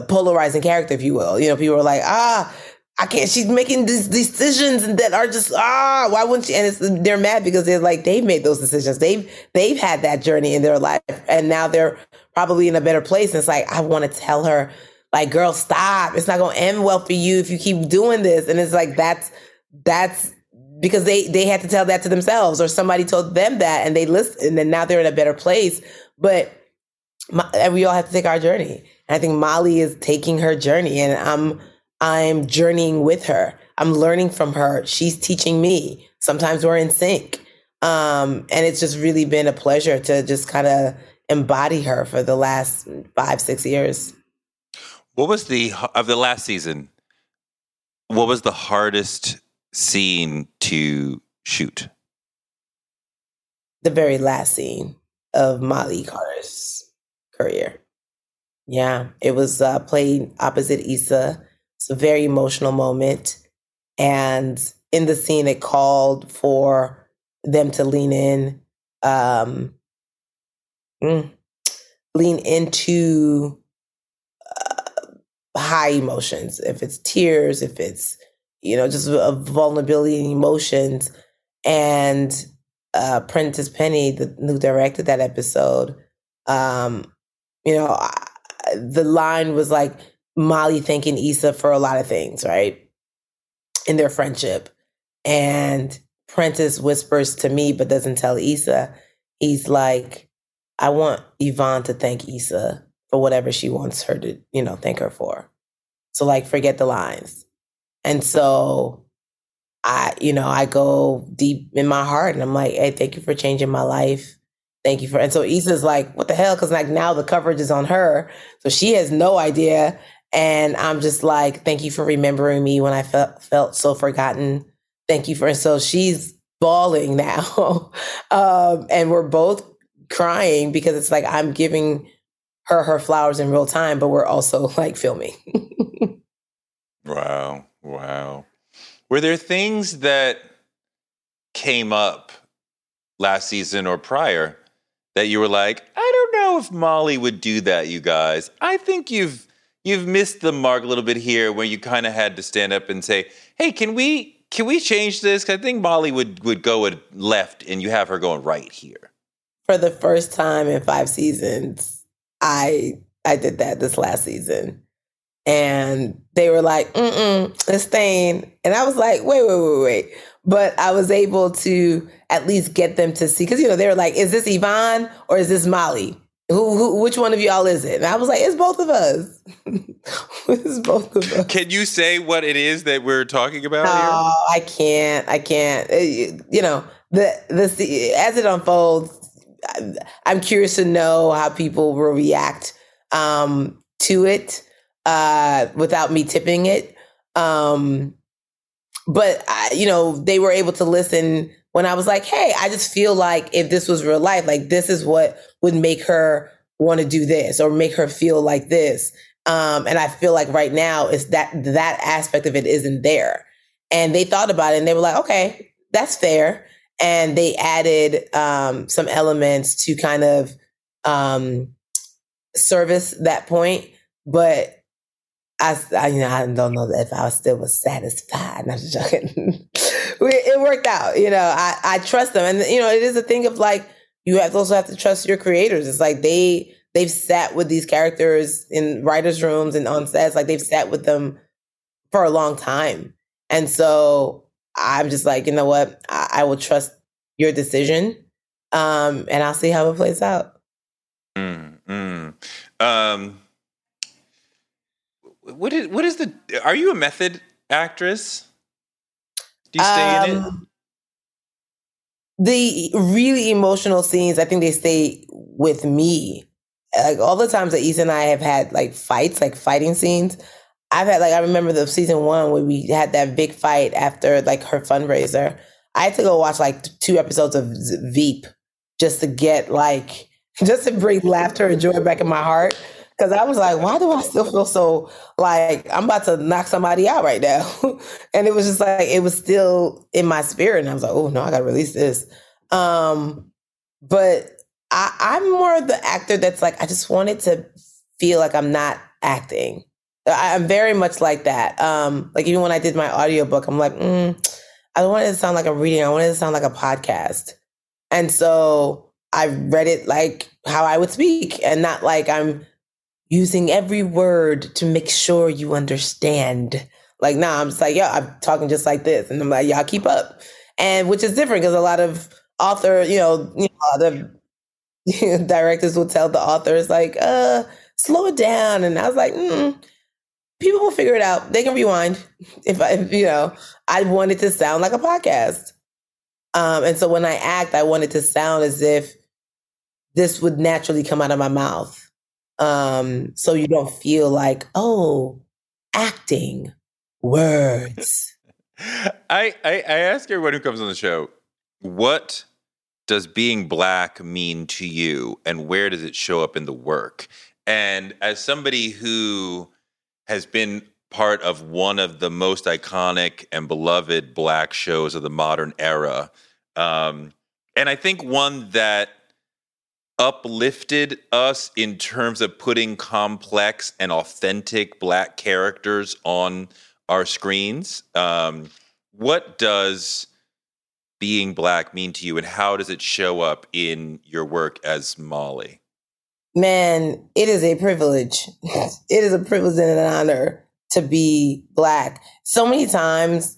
polarizing character, if you will. You know, people are like, I can't. She's making these decisions that are just, why wouldn't she? And they're mad because they're like, they've made those decisions. They've had that journey in their life, and now they're probably in a better place. And it's like, I want to tell her, like, girl, stop. It's not going to end well for you if you keep doing this. And it's like, that's. Because they had to tell that to themselves, or somebody told them that, and they listened, and now they're in a better place. But we all have to take our journey. And I think Molly is taking her journey, and I'm journeying with her. I'm learning from her. She's teaching me. Sometimes we're in sync. And it's just really been a pleasure to just kind of embody her for the last 5-6 years. What was the last season? What was the hardest scene to shoot? The very last scene of Molly Carter's career. Yeah, it was played opposite Issa. It's a very emotional moment. And in the scene, it called for them to lean into high emotions. If it's tears, if it's you know, just vulnerability and emotions. And Prentice Penny, who directed that episode, you know, the line was like Molly thanking Issa for a lot of things, right, in their friendship. And Prentice whispers to me but doesn't tell Issa. He's like, I want Yvonne to thank Issa for whatever she wants her to, you know, thank her for. So, like, forget the lines. And so I go deep in my heart and I'm like, hey, thank you for changing my life. Thank you for, and so Issa's like, what the hell? Cause like now the coverage is on her. So she has no idea. And I'm just like, thank you for remembering me when I felt so forgotten. Thank you for, and so she's bawling now. And we're both crying because it's like, I'm giving her flowers in real time, but we're also like filming. Wow. Were there things that came up last season or prior that you were like, I don't know if Molly would do that, you guys. I think you've missed the mark a little bit here, where you kind of had to stand up and say, hey, can we change this? Because I think Molly would go left and you have her going right here. For the first time in 5 seasons, I did that this last season. And they were like, it's staying. And I was like, wait. But I was able to at least get them to see. Because, you know, they were like, is this Yvonne or is this Molly? Which one of y'all is it? And I was like, it's both of us. It's both of us. Can you say what it is that we're talking about here? No, I can't. You know, the as it unfolds, I'm curious to know how people will react to it. Without me tipping it. But, you know, they were able to listen when I was like, hey, I just feel like if this was real life, like this is what would make her want to do this or make her feel like this. And I feel like right now it's that aspect of it isn't there. And they thought about it and they were like, okay, that's fair. And they added some elements to kind of service that point. But I don't know if I still was satisfied. I'm just joking. It worked out. You know, I trust them. And, you know, it is a thing of like, you also have to trust your creators. It's like they've sat with these characters in writers' rooms and on sets. Like they've sat with them for a long time. And so I'm just like, you know what? I will trust your decision. And I'll see how it plays out. Are you a method actress? Do you stay in it? The really emotional scenes, I think they stay with me. Like all the times that Issa and I have had like fights, like fighting scenes. I remember the season 1 where we had that big fight after like her fundraiser. I had to go watch like 2 episodes of Veep just to bring laughter and joy back in my heart. Because I was like, why do I still feel so like I'm about to knock somebody out right now? And it was just like, it was still in my spirit. And I was like, oh, no, I got to release this. But I'm more of the actor that's like, I just wanted to feel like I'm not acting. I'm very much like that. Like even when I did my audiobook, I'm like, I don't want it to sound like I'm reading. I want it to sound like a podcast. And so I read it like how I would speak and not like I'm using every word to make sure you understand. Like, nah, I'm just like, yeah, I'm talking just like this. And I'm like, y'all keep up. And which is different because a lot of authors, the directors will tell the authors like, slow it down. And I was like, people will figure it out. They can rewind. I want it to sound like a podcast. And so when I act, I want it to sound as if this would naturally come out of my mouth. So you don't feel like, oh, acting, words. I ask everyone who comes on the show, what does being Black mean to you and where does it show up in the work? And as somebody who has been part of one of the most iconic and beloved Black shows of the modern era, and I think one that uplifted us in terms of putting complex and authentic Black characters on our screens. What does being Black mean to you, and how does it show up in your work as Molly? Man, it is a privilege. It is a privilege and an honor to be Black. So many times,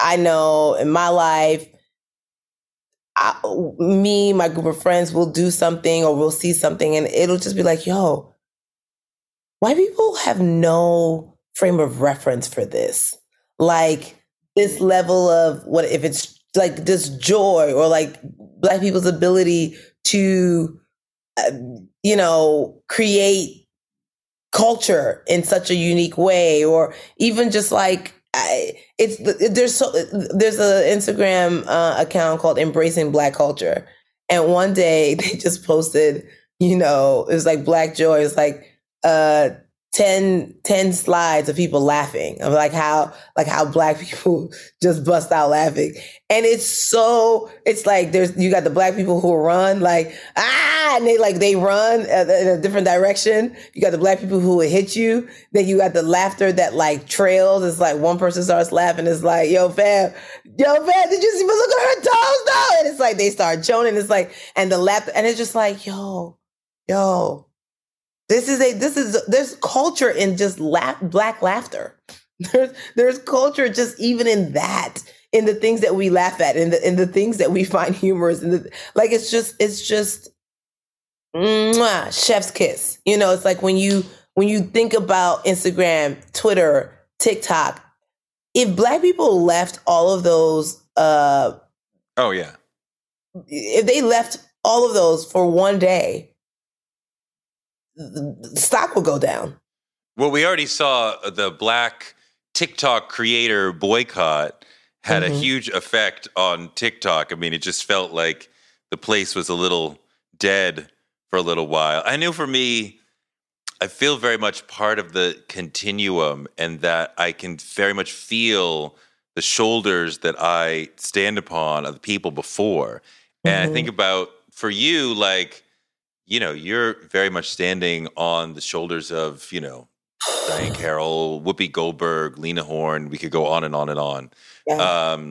I know in my life, my group of friends will do something or we'll see something and it'll just be like, yo, white people have no frame of reference for this. Like this level of what, if it's like this joy or like Black people's ability to, create culture in such a unique way, or even just like, there's an Instagram account called Embracing Black Culture, and one day they just posted, it was like Black joy. It's like 10 slides of people laughing, of like how Black people just bust out laughing, and it's like you got the Black people who run like and they run in a different direction. You got the Black people who would hit you. Then you got the laughter that like trails. It's like one person starts laughing. It's like, yo fam, did you see? But look at her toes though. And it's like they start joning. It's like, and the laughter, and it's just like, yo. There's culture in just Black laughter. There's culture just even in that, in the things that we laugh at, in the things that we find humorous, it's just mwah, chef's kiss. It's like when you think about Instagram, Twitter, TikTok, if Black people left all of those, if they left all of those for one day, the stock will go down. Well, we already saw the Black TikTok creator boycott had a huge effect on TikTok. I mean, it just felt like the place was a little dead for a little while. I knew for me, I feel very much part of the continuum, and that I can very much feel the shoulders that I stand upon of the people before. And I think about, for you, like, you're very much standing on the shoulders of, Diane Carroll, Whoopi Goldberg, Lena Horne. We could go on and on and on. Yeah.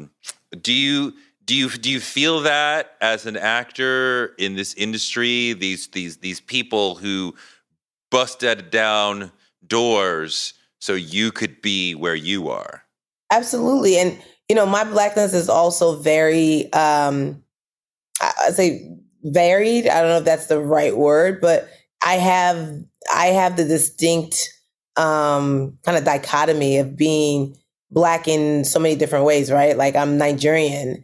Do you feel that as an actor in this industry? These people who busted down doors so you could be where you are. Absolutely, and my Blackness is also very, I'd say, varied. I don't know if that's the right word, but I have the distinct kind of dichotomy of being Black in so many different ways, right? Like I'm Nigerian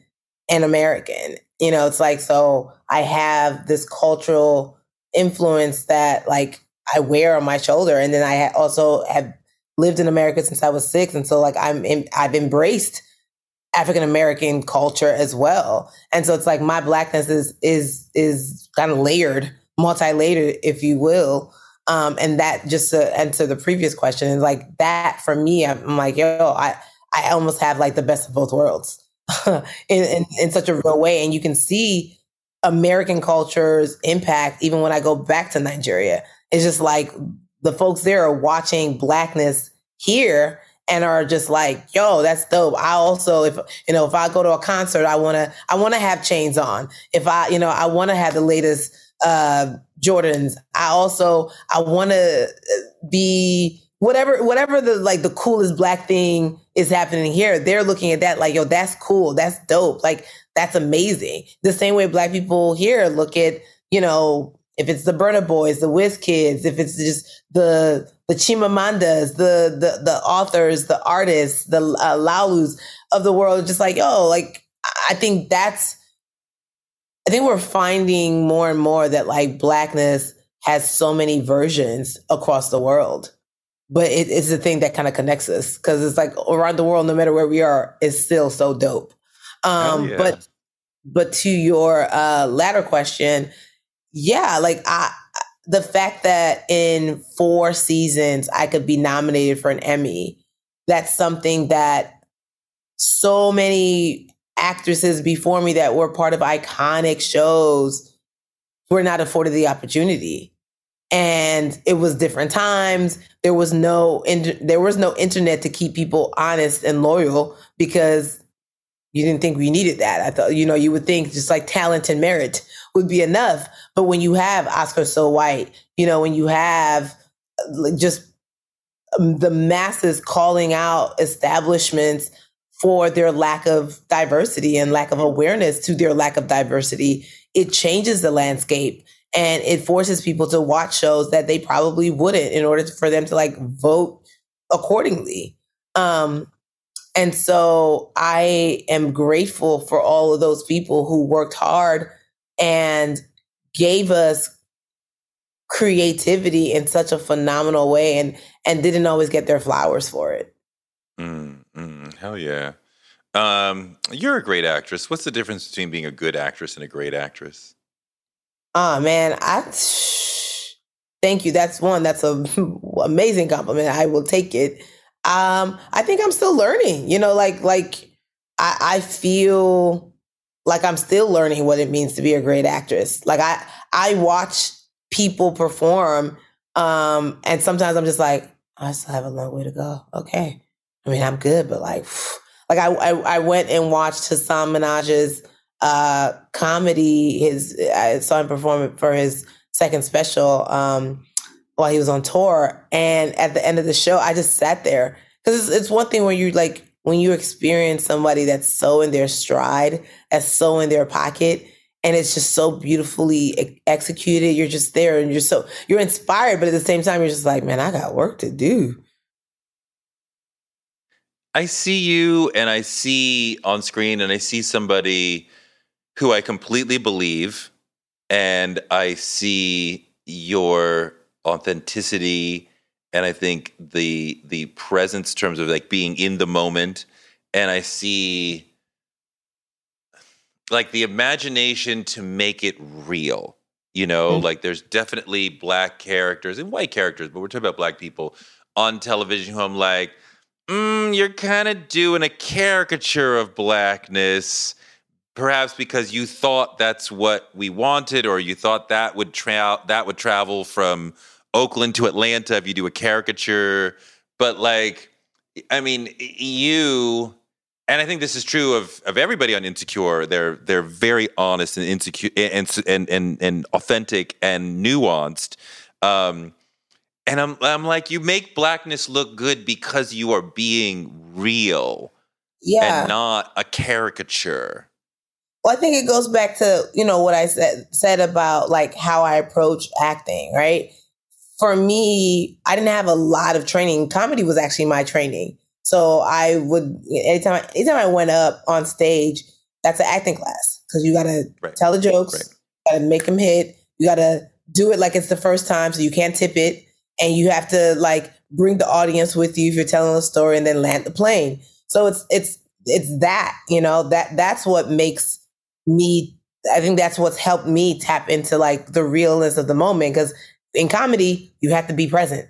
and American. It's like, so I have this cultural influence that like I wear on my shoulder, and then I also have lived in America since I was 6, and so like I've embraced African American culture as well. And so it's like my Blackness is kind of layered, multi-layered, if you will. And that, just to answer the previous question, is like that for me, I'm like, I almost have like the best of both worlds in such a real way. And you can see American culture's impact even when I go back to Nigeria. It's just like the folks there are watching Blackness here and are just like, yo, that's dope. I also, if I go to a concert, I want to have chains on. If I want to have the latest Jordans. I want to be whatever the like the coolest Black thing is happening here. They're looking at that like, yo, that's cool. That's dope. Like, that's amazing. The same way Black people here look at, if it's the Burna Boys, the Wizkids, if it's just the Chimamandas, the authors, the artists, the Laulus of the world, just like, yo, like, I think we're finding more and more that like Blackness has so many versions across the world, but it's the thing that kind of connects us, because it's like around the world, no matter where we are, it's still so dope. Yeah. But to your latter question, yeah, like the fact that in 4 seasons I could be nominated for an Emmy, that's something that so many actresses before me that were part of iconic shows were not afforded the opportunity. and it was different times. There was no internet to keep people honest and loyal because you didn't think we needed that. I thought, you would think just like talent and merit would be enough. But when you have Oscar So White, when you have just the masses calling out establishments for their lack of diversity and lack of awareness to their lack of diversity, it changes the landscape and it forces people to watch shows that they probably wouldn't in order for them to like vote accordingly. And so I am grateful for all of those people who worked hard and gave us creativity in such a phenomenal way and didn't always get their flowers for it. Hell yeah. You're a great actress. What's the difference between being a good actress and a great actress? Oh, man. Thank you. That's an amazing compliment. I will take it. I think I'm still learning, I feel like I'm still learning what it means to be a great actress. Like I watch people perform, and sometimes I'm just like, I still have a long way to go. Okay. I mean, I'm good, but I went and watched Hassan Minaj's comedy. I saw him perform for his second special while he was on tour. And at the end of the show, I just sat there. Because it's one thing when you when you experience somebody that's so in their stride, that's so in their pocket, and it's just so beautifully executed. You're just there and you're inspired. But at the same time, you're just like, man, I got work to do. I see you and I see on screen and I see somebody who I completely believe, and I see your authenticity and I think the presence in terms of being in the moment, and I see the imagination to make it real. Mm-hmm. There's definitely Black characters and white characters, but we're talking about Black people on television who I'm like, you're kind of doing a caricature of Blackness, perhaps because you thought that's what we wanted, or you thought that would travel from Oakland to Atlanta if you do a caricature. But you, and I think this is true of everybody on Insecure. They're very honest and insecure and authentic and nuanced. And I'm you make Blackness look good because you are being real, and not a caricature. Well, I think it goes back to what I said about how I approach acting. Right? For me, I didn't have a lot of training. Comedy was actually my training, so I would anytime I went up on stage, that's an acting class because you gotta tell the jokes, you gotta make them hit, you gotta do it like it's the first time, so you can't tip it. And you have to bring the audience with you if you're telling a story, and then land the plane. So it's that, that's what makes me, I think that's what's helped me tap into the realness of the moment. Cause in comedy, you have to be present.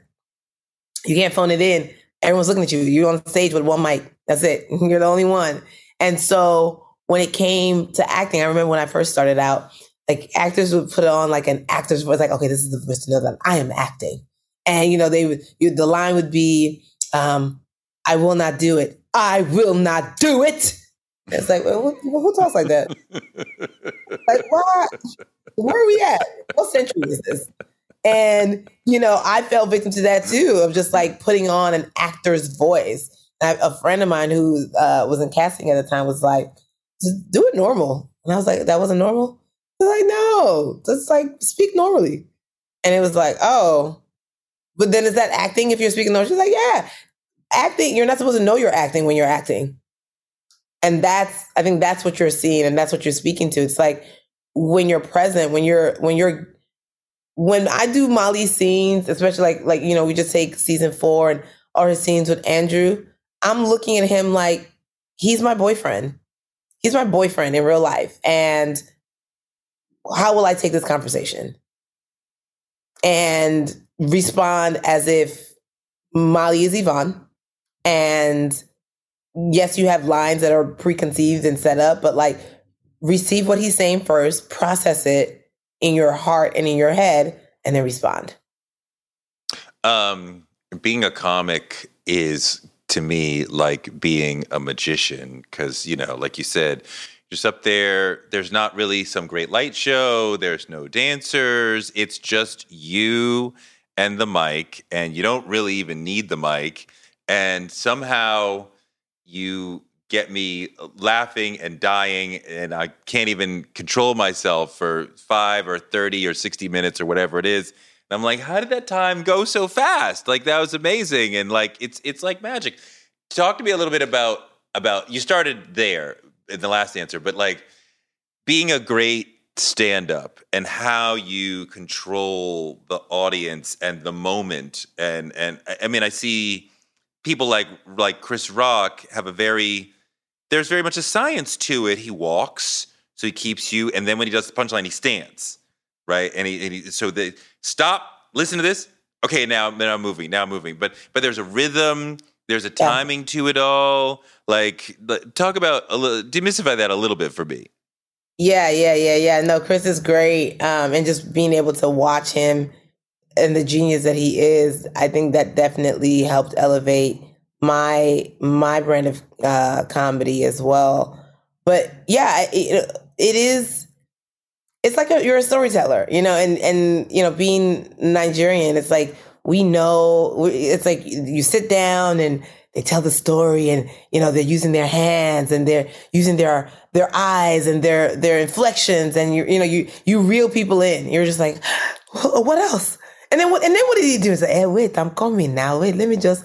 You can't phone it in. Everyone's looking at you. You're on stage with one mic. That's it. You're the only one. And so when it came to acting, I remember when I first started out, actors would put on an actor's voice. Okay, this is the first to know that I am acting. And, the line would be, I will not do it. I will not do it. And it's who talks like that? Where are we at? What century is this? And, I fell victim to that too, of just putting on an actor's voice. And a friend of mine who was in casting at the time was just do it normal. And I was that wasn't normal? They're no, just speak normally. And it was oh. But then is that acting if you're speaking normal? She's yeah. Acting, you're not supposed to know you're acting when you're acting. And I think that's what you're seeing and that's what you're speaking to. It's when you're present, when I do Molly's scenes, especially we just take season 4 and all her scenes with Andrew, I'm looking at him he's my boyfriend. He's my boyfriend in real life. And how will I take this conversation? And respond as if Molly is Yvonne. And yes, you have lines that are preconceived and set up, but receive what he's saying first, process it in your heart and in your head, and then respond. Being a comic is, to me, like being a magician because, you know, like you said, just up there, there's not really some great light show. There's no dancers. It's just you and the mic, and you don't really even need the mic. And somehow you get me laughing and dying, and I can't even control myself for 5 or 30 or 60 minutes or whatever it is. And I'm like, how did that time go so fast? Like, that was amazing. And, like, it's like magic. Talk to me a little bit about you started there in the last answer, but, like, being a great stand-up and how you control the audience and the moment. And I mean, I see people like Chris Rock have a very... There's very much a science to it. He walks, so he keeps you, and then when he does the punchline, he stands, right? And he so they stop, listen to this. Okay, now I'm moving. But there's a rhythm, there's a timing to it all. Like, talk about, demystify that a little bit for me. Yeah. No, Chris is great. And just being able to watch him and the genius that he is, I think that definitely helped elevate my brand of comedy as well. But yeah, it is, it's like you're a storyteller, you know, and, you know, being Nigerian, it's like, we know, it's like you sit down and they tell the story and, you know, they're using their hands and they're using their eyes and their inflections. And you reel people in. You're just like, what else? And then what did he do? He's like, hey, wait, I'm coming now. Wait, let me tell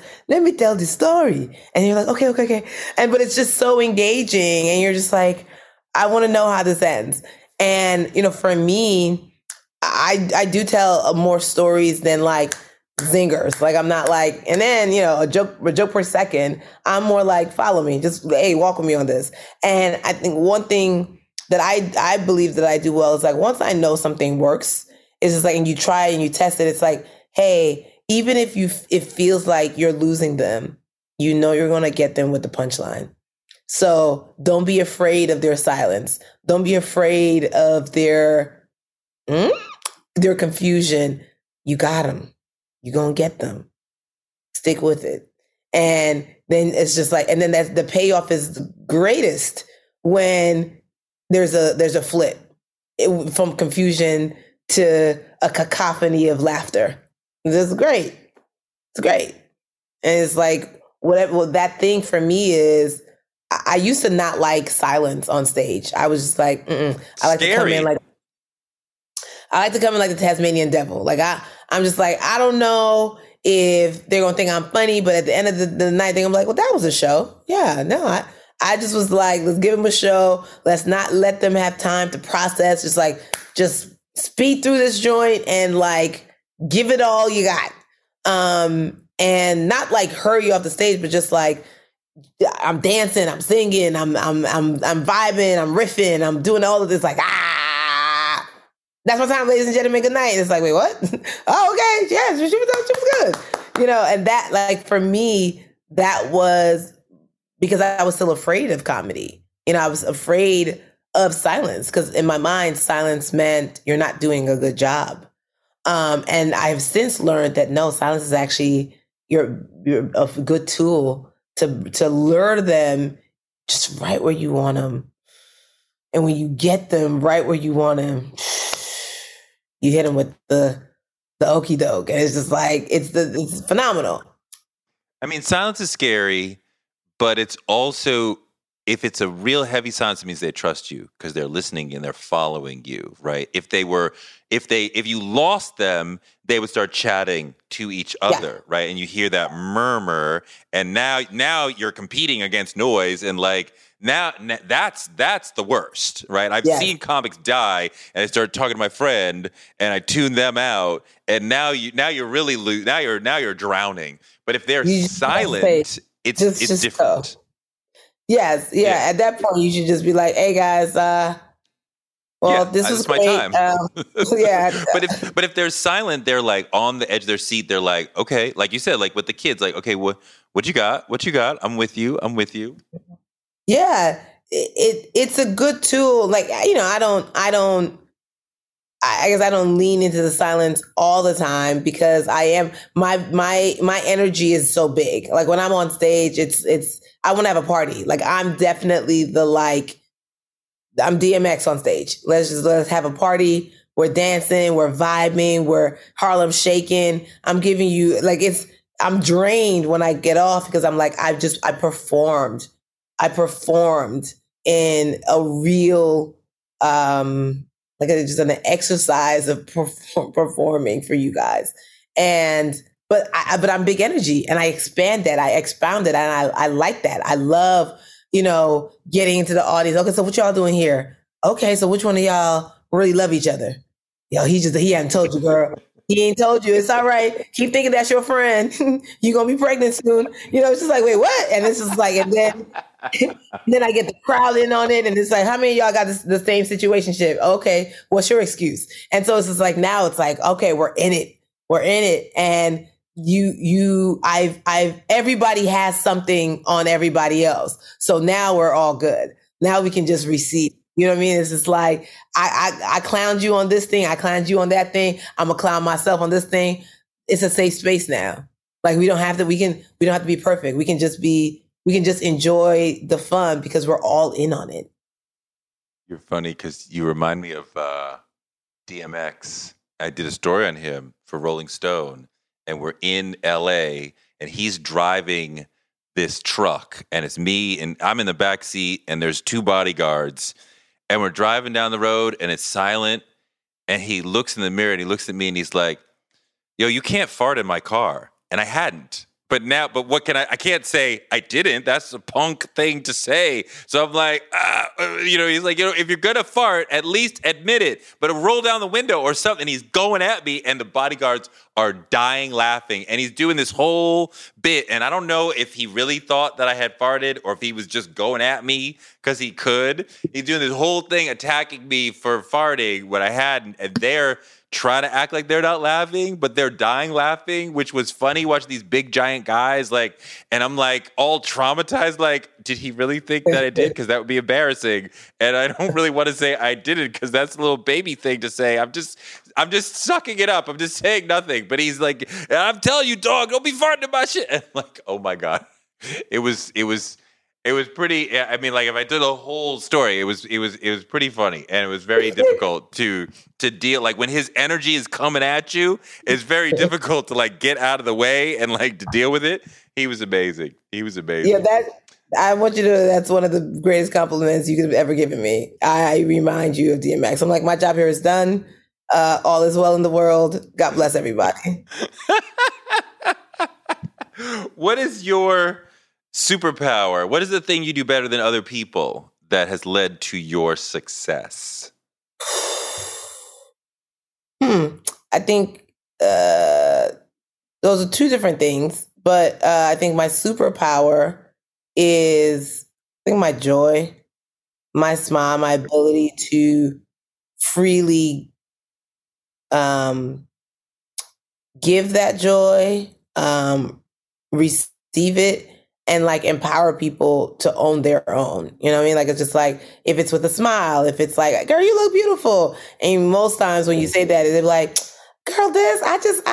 the story. And you're like, okay. But it's just so engaging. And you're just like, I want to know how this ends. And, you know, for me, I do tell more stories than like zingers. Like, I'm not like, and then, you know, a joke per second. I'm more like, follow me. Just, hey, walk with me on this. And I think one thing that I believe that I do well is like, once I know something works, it's just like, and you try and you test it. It's like, hey, even if it feels like you're losing them, you know, you're going to get them with the punchline. So don't be afraid of their silence. Don't be afraid of their confusion. You got them. You're going to get them. Stick with it. And then it's just like, and then that's, the payoff is the greatest when there's a flip from confusion to a cacophony of laughter. This is great. It's great. And it's like, whatever that thing for me is, I used to not like silence on stage. I was just like, mm-mm. I like to come in like the Tasmanian devil. Like, I'm just like, I don't know if they're going to think I'm funny, but at the end of the night, they're going to be like, well, that was a show. Yeah, no, I just was like, let's give them a show. Let's not let them have time to process. Just speed through this joint and like, give it all you got. And not like hurry you off the stage, but just like, I'm dancing, I'm singing, I'm vibing, I'm riffing, I'm doing all of this, like, that's my time, ladies and gentlemen, good night. And it's like, wait, what? Oh, okay, yes, she was good. You know, and that, like, for me, that was because I was still afraid of comedy. You know, I was afraid of silence because in my mind, silence meant you're not doing a good job. And I have since learned that no, silence is actually you're a good tool to lure them just right where you want them. And when you get them right where you want them, you hit them with the okie doke. And it's just like, it's phenomenal. I mean, silence is scary, but it's also, if it's a real heavy silence, it means they trust you because they're listening and they're following you, right? If you lost them, they would start chatting to each other, right? And you hear that murmur, and now you're competing against noise, and like now that's the worst, right? I've seen comics die, and I started talking to my friend, and I tuned them out, and now you're really now you're drowning. But if they're silent, it's different. Go. Yes, yeah. At that point, you should just be like, "Hey guys, this is great. My time." But if they're silent, they're like on the edge of their seat. They're like, "Okay," like you said, like with the kids, like, "Okay, what you got? What you got? I'm with you." Yeah, it's a good tool. Like, you know, I don't I guess I don't lean into the silence all the time because I am my energy is so big. Like when I'm on stage, it's I want to have a party. Like I'm definitely I'm DMX on stage. Let's have a party. We're dancing, we're vibing, we're Harlem shaking. I'm giving you I'm drained when I get off because I'm like, I performed in a real, just an exercise of performing for you guys. But I'm big energy and I expand that. I expound it. And I like that. I love, getting into the audience. Okay. So what y'all doing here? Okay. So which one of y'all really love each other? Yo, he hadn't told you, girl. He ain't told you. It's all right. Keep thinking that's your friend. You're going to be pregnant soon. It's just like, wait, what? And it's just like, and then I get the crowd in on it. And it's like, how many of y'all got the same situationship? Okay. What's your excuse? And so it's just like, now it's like, okay, we're in it. We're in it. And everybody has something on everybody else. So now we're all good. Now we can just receive. You know what I mean? It's just like, I clowned you on this thing. I clowned you on that thing. I'm going to clown myself on this thing. It's a safe space now. Like we don't have to be perfect. We can just enjoy the fun because we're all in on it. You're funny because you remind me of DMX. I did a story on him for Rolling Stone and we're in LA and he's driving this truck and it's me and I'm in the back seat and there's two bodyguards. And we're driving down the road and it's silent. And he looks in the mirror and he looks at me and he's like, yo, you can't fart in my car. And I hadn't. But what can I can't say I didn't. That's a punk thing to say. So I'm like, he's like, if you're going to fart, at least admit it. But roll down the window or something. And he's going at me and the bodyguards are dying laughing. And he's doing this whole bit. And I don't know if he really thought that I had farted or if he was just going at me because he could. He's doing this whole thing attacking me for farting when I hadn't. And they're trying to act like they're not laughing, but they're dying laughing, which was funny. Watch these big giant guys, and I'm like all traumatized. Like, did he really think that I did? Because that would be embarrassing, and I don't really want to say I didn't because that's a little baby thing to say. I'm just sucking it up. I'm just saying nothing. But he's like, I'm telling you, dog, don't be farting in my shit. And I'm like, oh my god, it was pretty. I mean, if I did a whole story, it was pretty funny, and it was very difficult to deal. Like when his energy is coming at you, it's very difficult to get out of the way and to deal with it. He was amazing. Yeah, I want you to know that's one of the greatest compliments you could have ever given me. I remind you of DMX. I'm like, my job here is done. All is well in the world. God bless everybody. What is your superpower? What is the thing you do better than other people that has led to your success? I think those are two different things, but I think my superpower is my joy, my smile, my ability to freely give that joy, receive it, and empower people to own their own. You know what I mean? It's just if it's with a smile, if it's girl, you look beautiful. And most times when you say that, they're like, girl, this, I just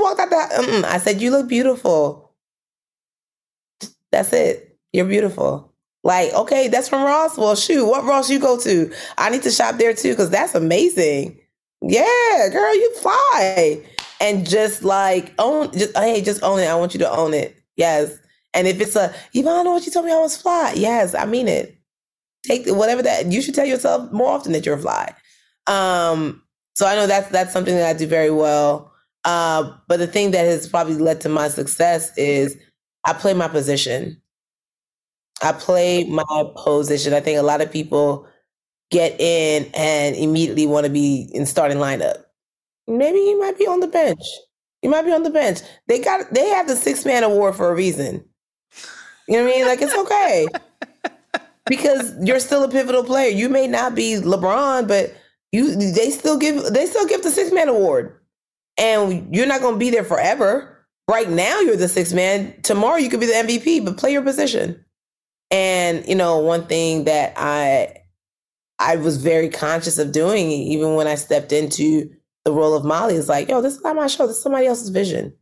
walked out that. I said, you look beautiful. That's it. You're beautiful. Okay, that's from Ross. Well, shoot, what Ross you go to? I need to shop there too. 'Cause that's amazing. Yeah, girl, you fly. And just own it. I want you to own it. Yes. And if it's Yvonne Orji told me I was fly. Yes, I mean it. Take whatever that, you should tell yourself more often that you're fly. So I know that's something that I do very well. But the thing that has probably led to my success is I play my position. I think a lot of people get in and immediately want to be in starting lineup. Maybe you might be on the bench. They have the 6-man award for a reason. You know what I mean? It's okay. Because you're still a pivotal player. You may not be LeBron, but they still give the 6-man award. And you're not going to be there forever. Right now, you're the 6-man. Tomorrow, you could be the MVP, but play your position. And, one thing that I I was very conscious of doing, even when I stepped into the role of Molly. It's like, yo, this is not my show. This is somebody else's vision.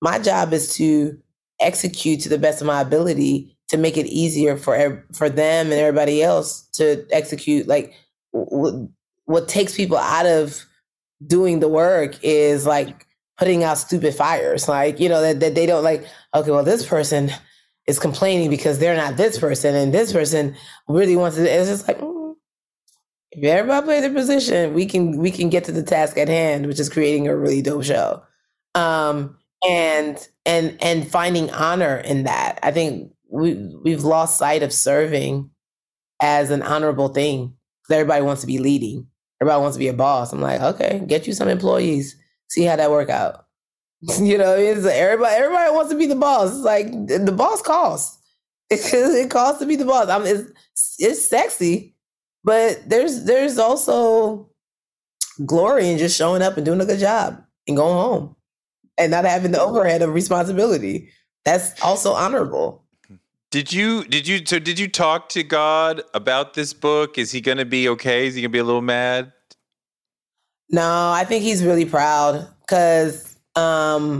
My job is to execute to the best of my ability to make it easier for them and everybody else to execute. Like, what takes people out of doing the work is like putting out stupid fires. Like, you know, that they don't like, okay, well, this person is complaining because they're not this person, and this person really wants it. It's just like, if everybody plays their position, we can get to the task at hand, which is creating a really dope show. And finding honor in that. I think we've lost sight of serving as an honorable thing. Everybody wants to be leading. Everybody wants to be a boss. I'm like, okay, get you some employees. See how that work out. You know, it's like everybody wants to be the boss. It's like the boss costs. It costs to be the boss. It's sexy, but there's also glory in just showing up and doing a good job and going home and not having the overhead of responsibility. That's also honorable. Did you talk to God about this book? Is he going to be okay? Is he going to be a little mad? No, I think he's really proud because the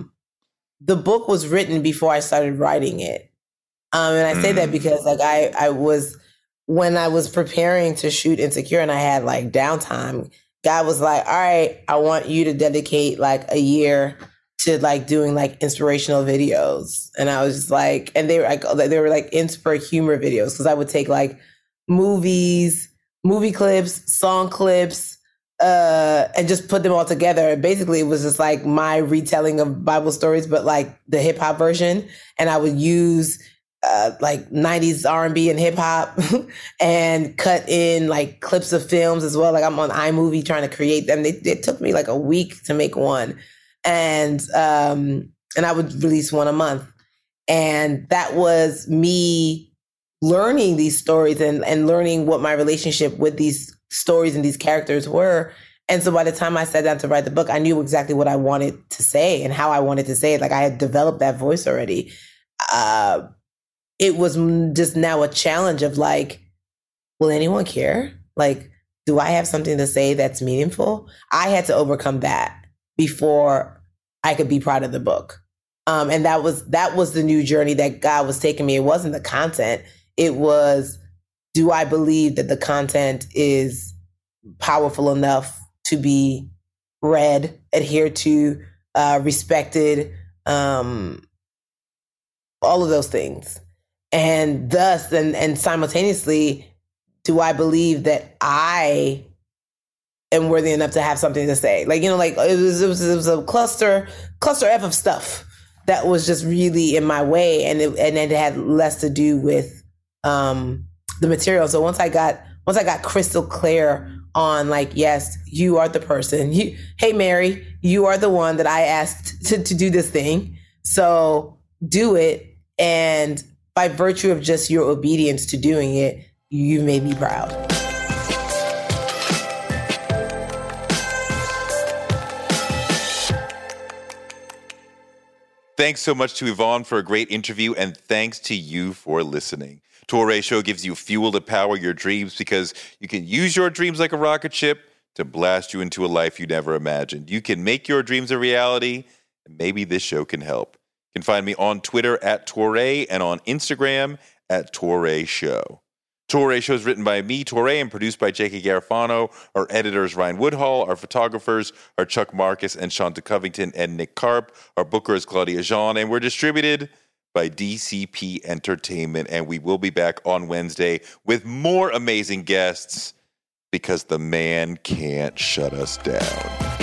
book was written before I started writing it. And I say that because like when I was preparing to shoot Insecure and I had like downtime, God was like, all right, I want you to dedicate like a year to like doing like inspirational videos. And I was just like, and they were like inspir humor videos. Because I would take like movie clips, song clips, and just put them all together. And basically it was just like my retelling of Bible stories, but like the hip hop version. And I would use like 90s R&B and hip hop and cut in like clips of films as well. Like I'm on iMovie trying to create them. It took me like a week to make one. And I would release one a month. And that was me learning these stories and learning what my relationship with these stories and these characters were. And so by the time I sat down to write the book, I knew exactly what I wanted to say and how I wanted to say it. Like I had developed that voice already. It was just now a challenge of like, will anyone care? Like, do I have something to say that's meaningful? I had to overcome that before I could be proud of the book. And that was the new journey that God was taking me. It wasn't the content. It was, do I believe that the content is powerful enough to be read, adhered to, respected, all of those things. And thus, and simultaneously, do I believe that I am worthy enough to have something to say? Like, you know, like it was a cluster F of stuff that was just really in my way, and it had less to do with the material. So once I got crystal clear on like, yes, you are the person. Hey, Mary, you are the one that I asked to do this thing. So do it, and by virtue of just your obedience to doing it, you made me proud. Thanks so much to Yvonne for a great interview, and thanks to you for listening. Touré Show gives you fuel to power your dreams because you can use your dreams like a rocket ship to blast you into a life you never imagined. You can make your dreams a reality, and maybe this show can help. You can find me on Twitter @Touré and on Instagram @Touré Show. Touré Show is written by me, Touré, and produced by Jackie Garofano. Our editors, Ryan Woodhall. Our photographers are Chuck Marcus and Shanta Covington and Nick Karp. Our booker is Claudia Jean, and we're distributed by DCP Entertainment. And we will be back on Wednesday with more amazing guests because the man can't shut us down.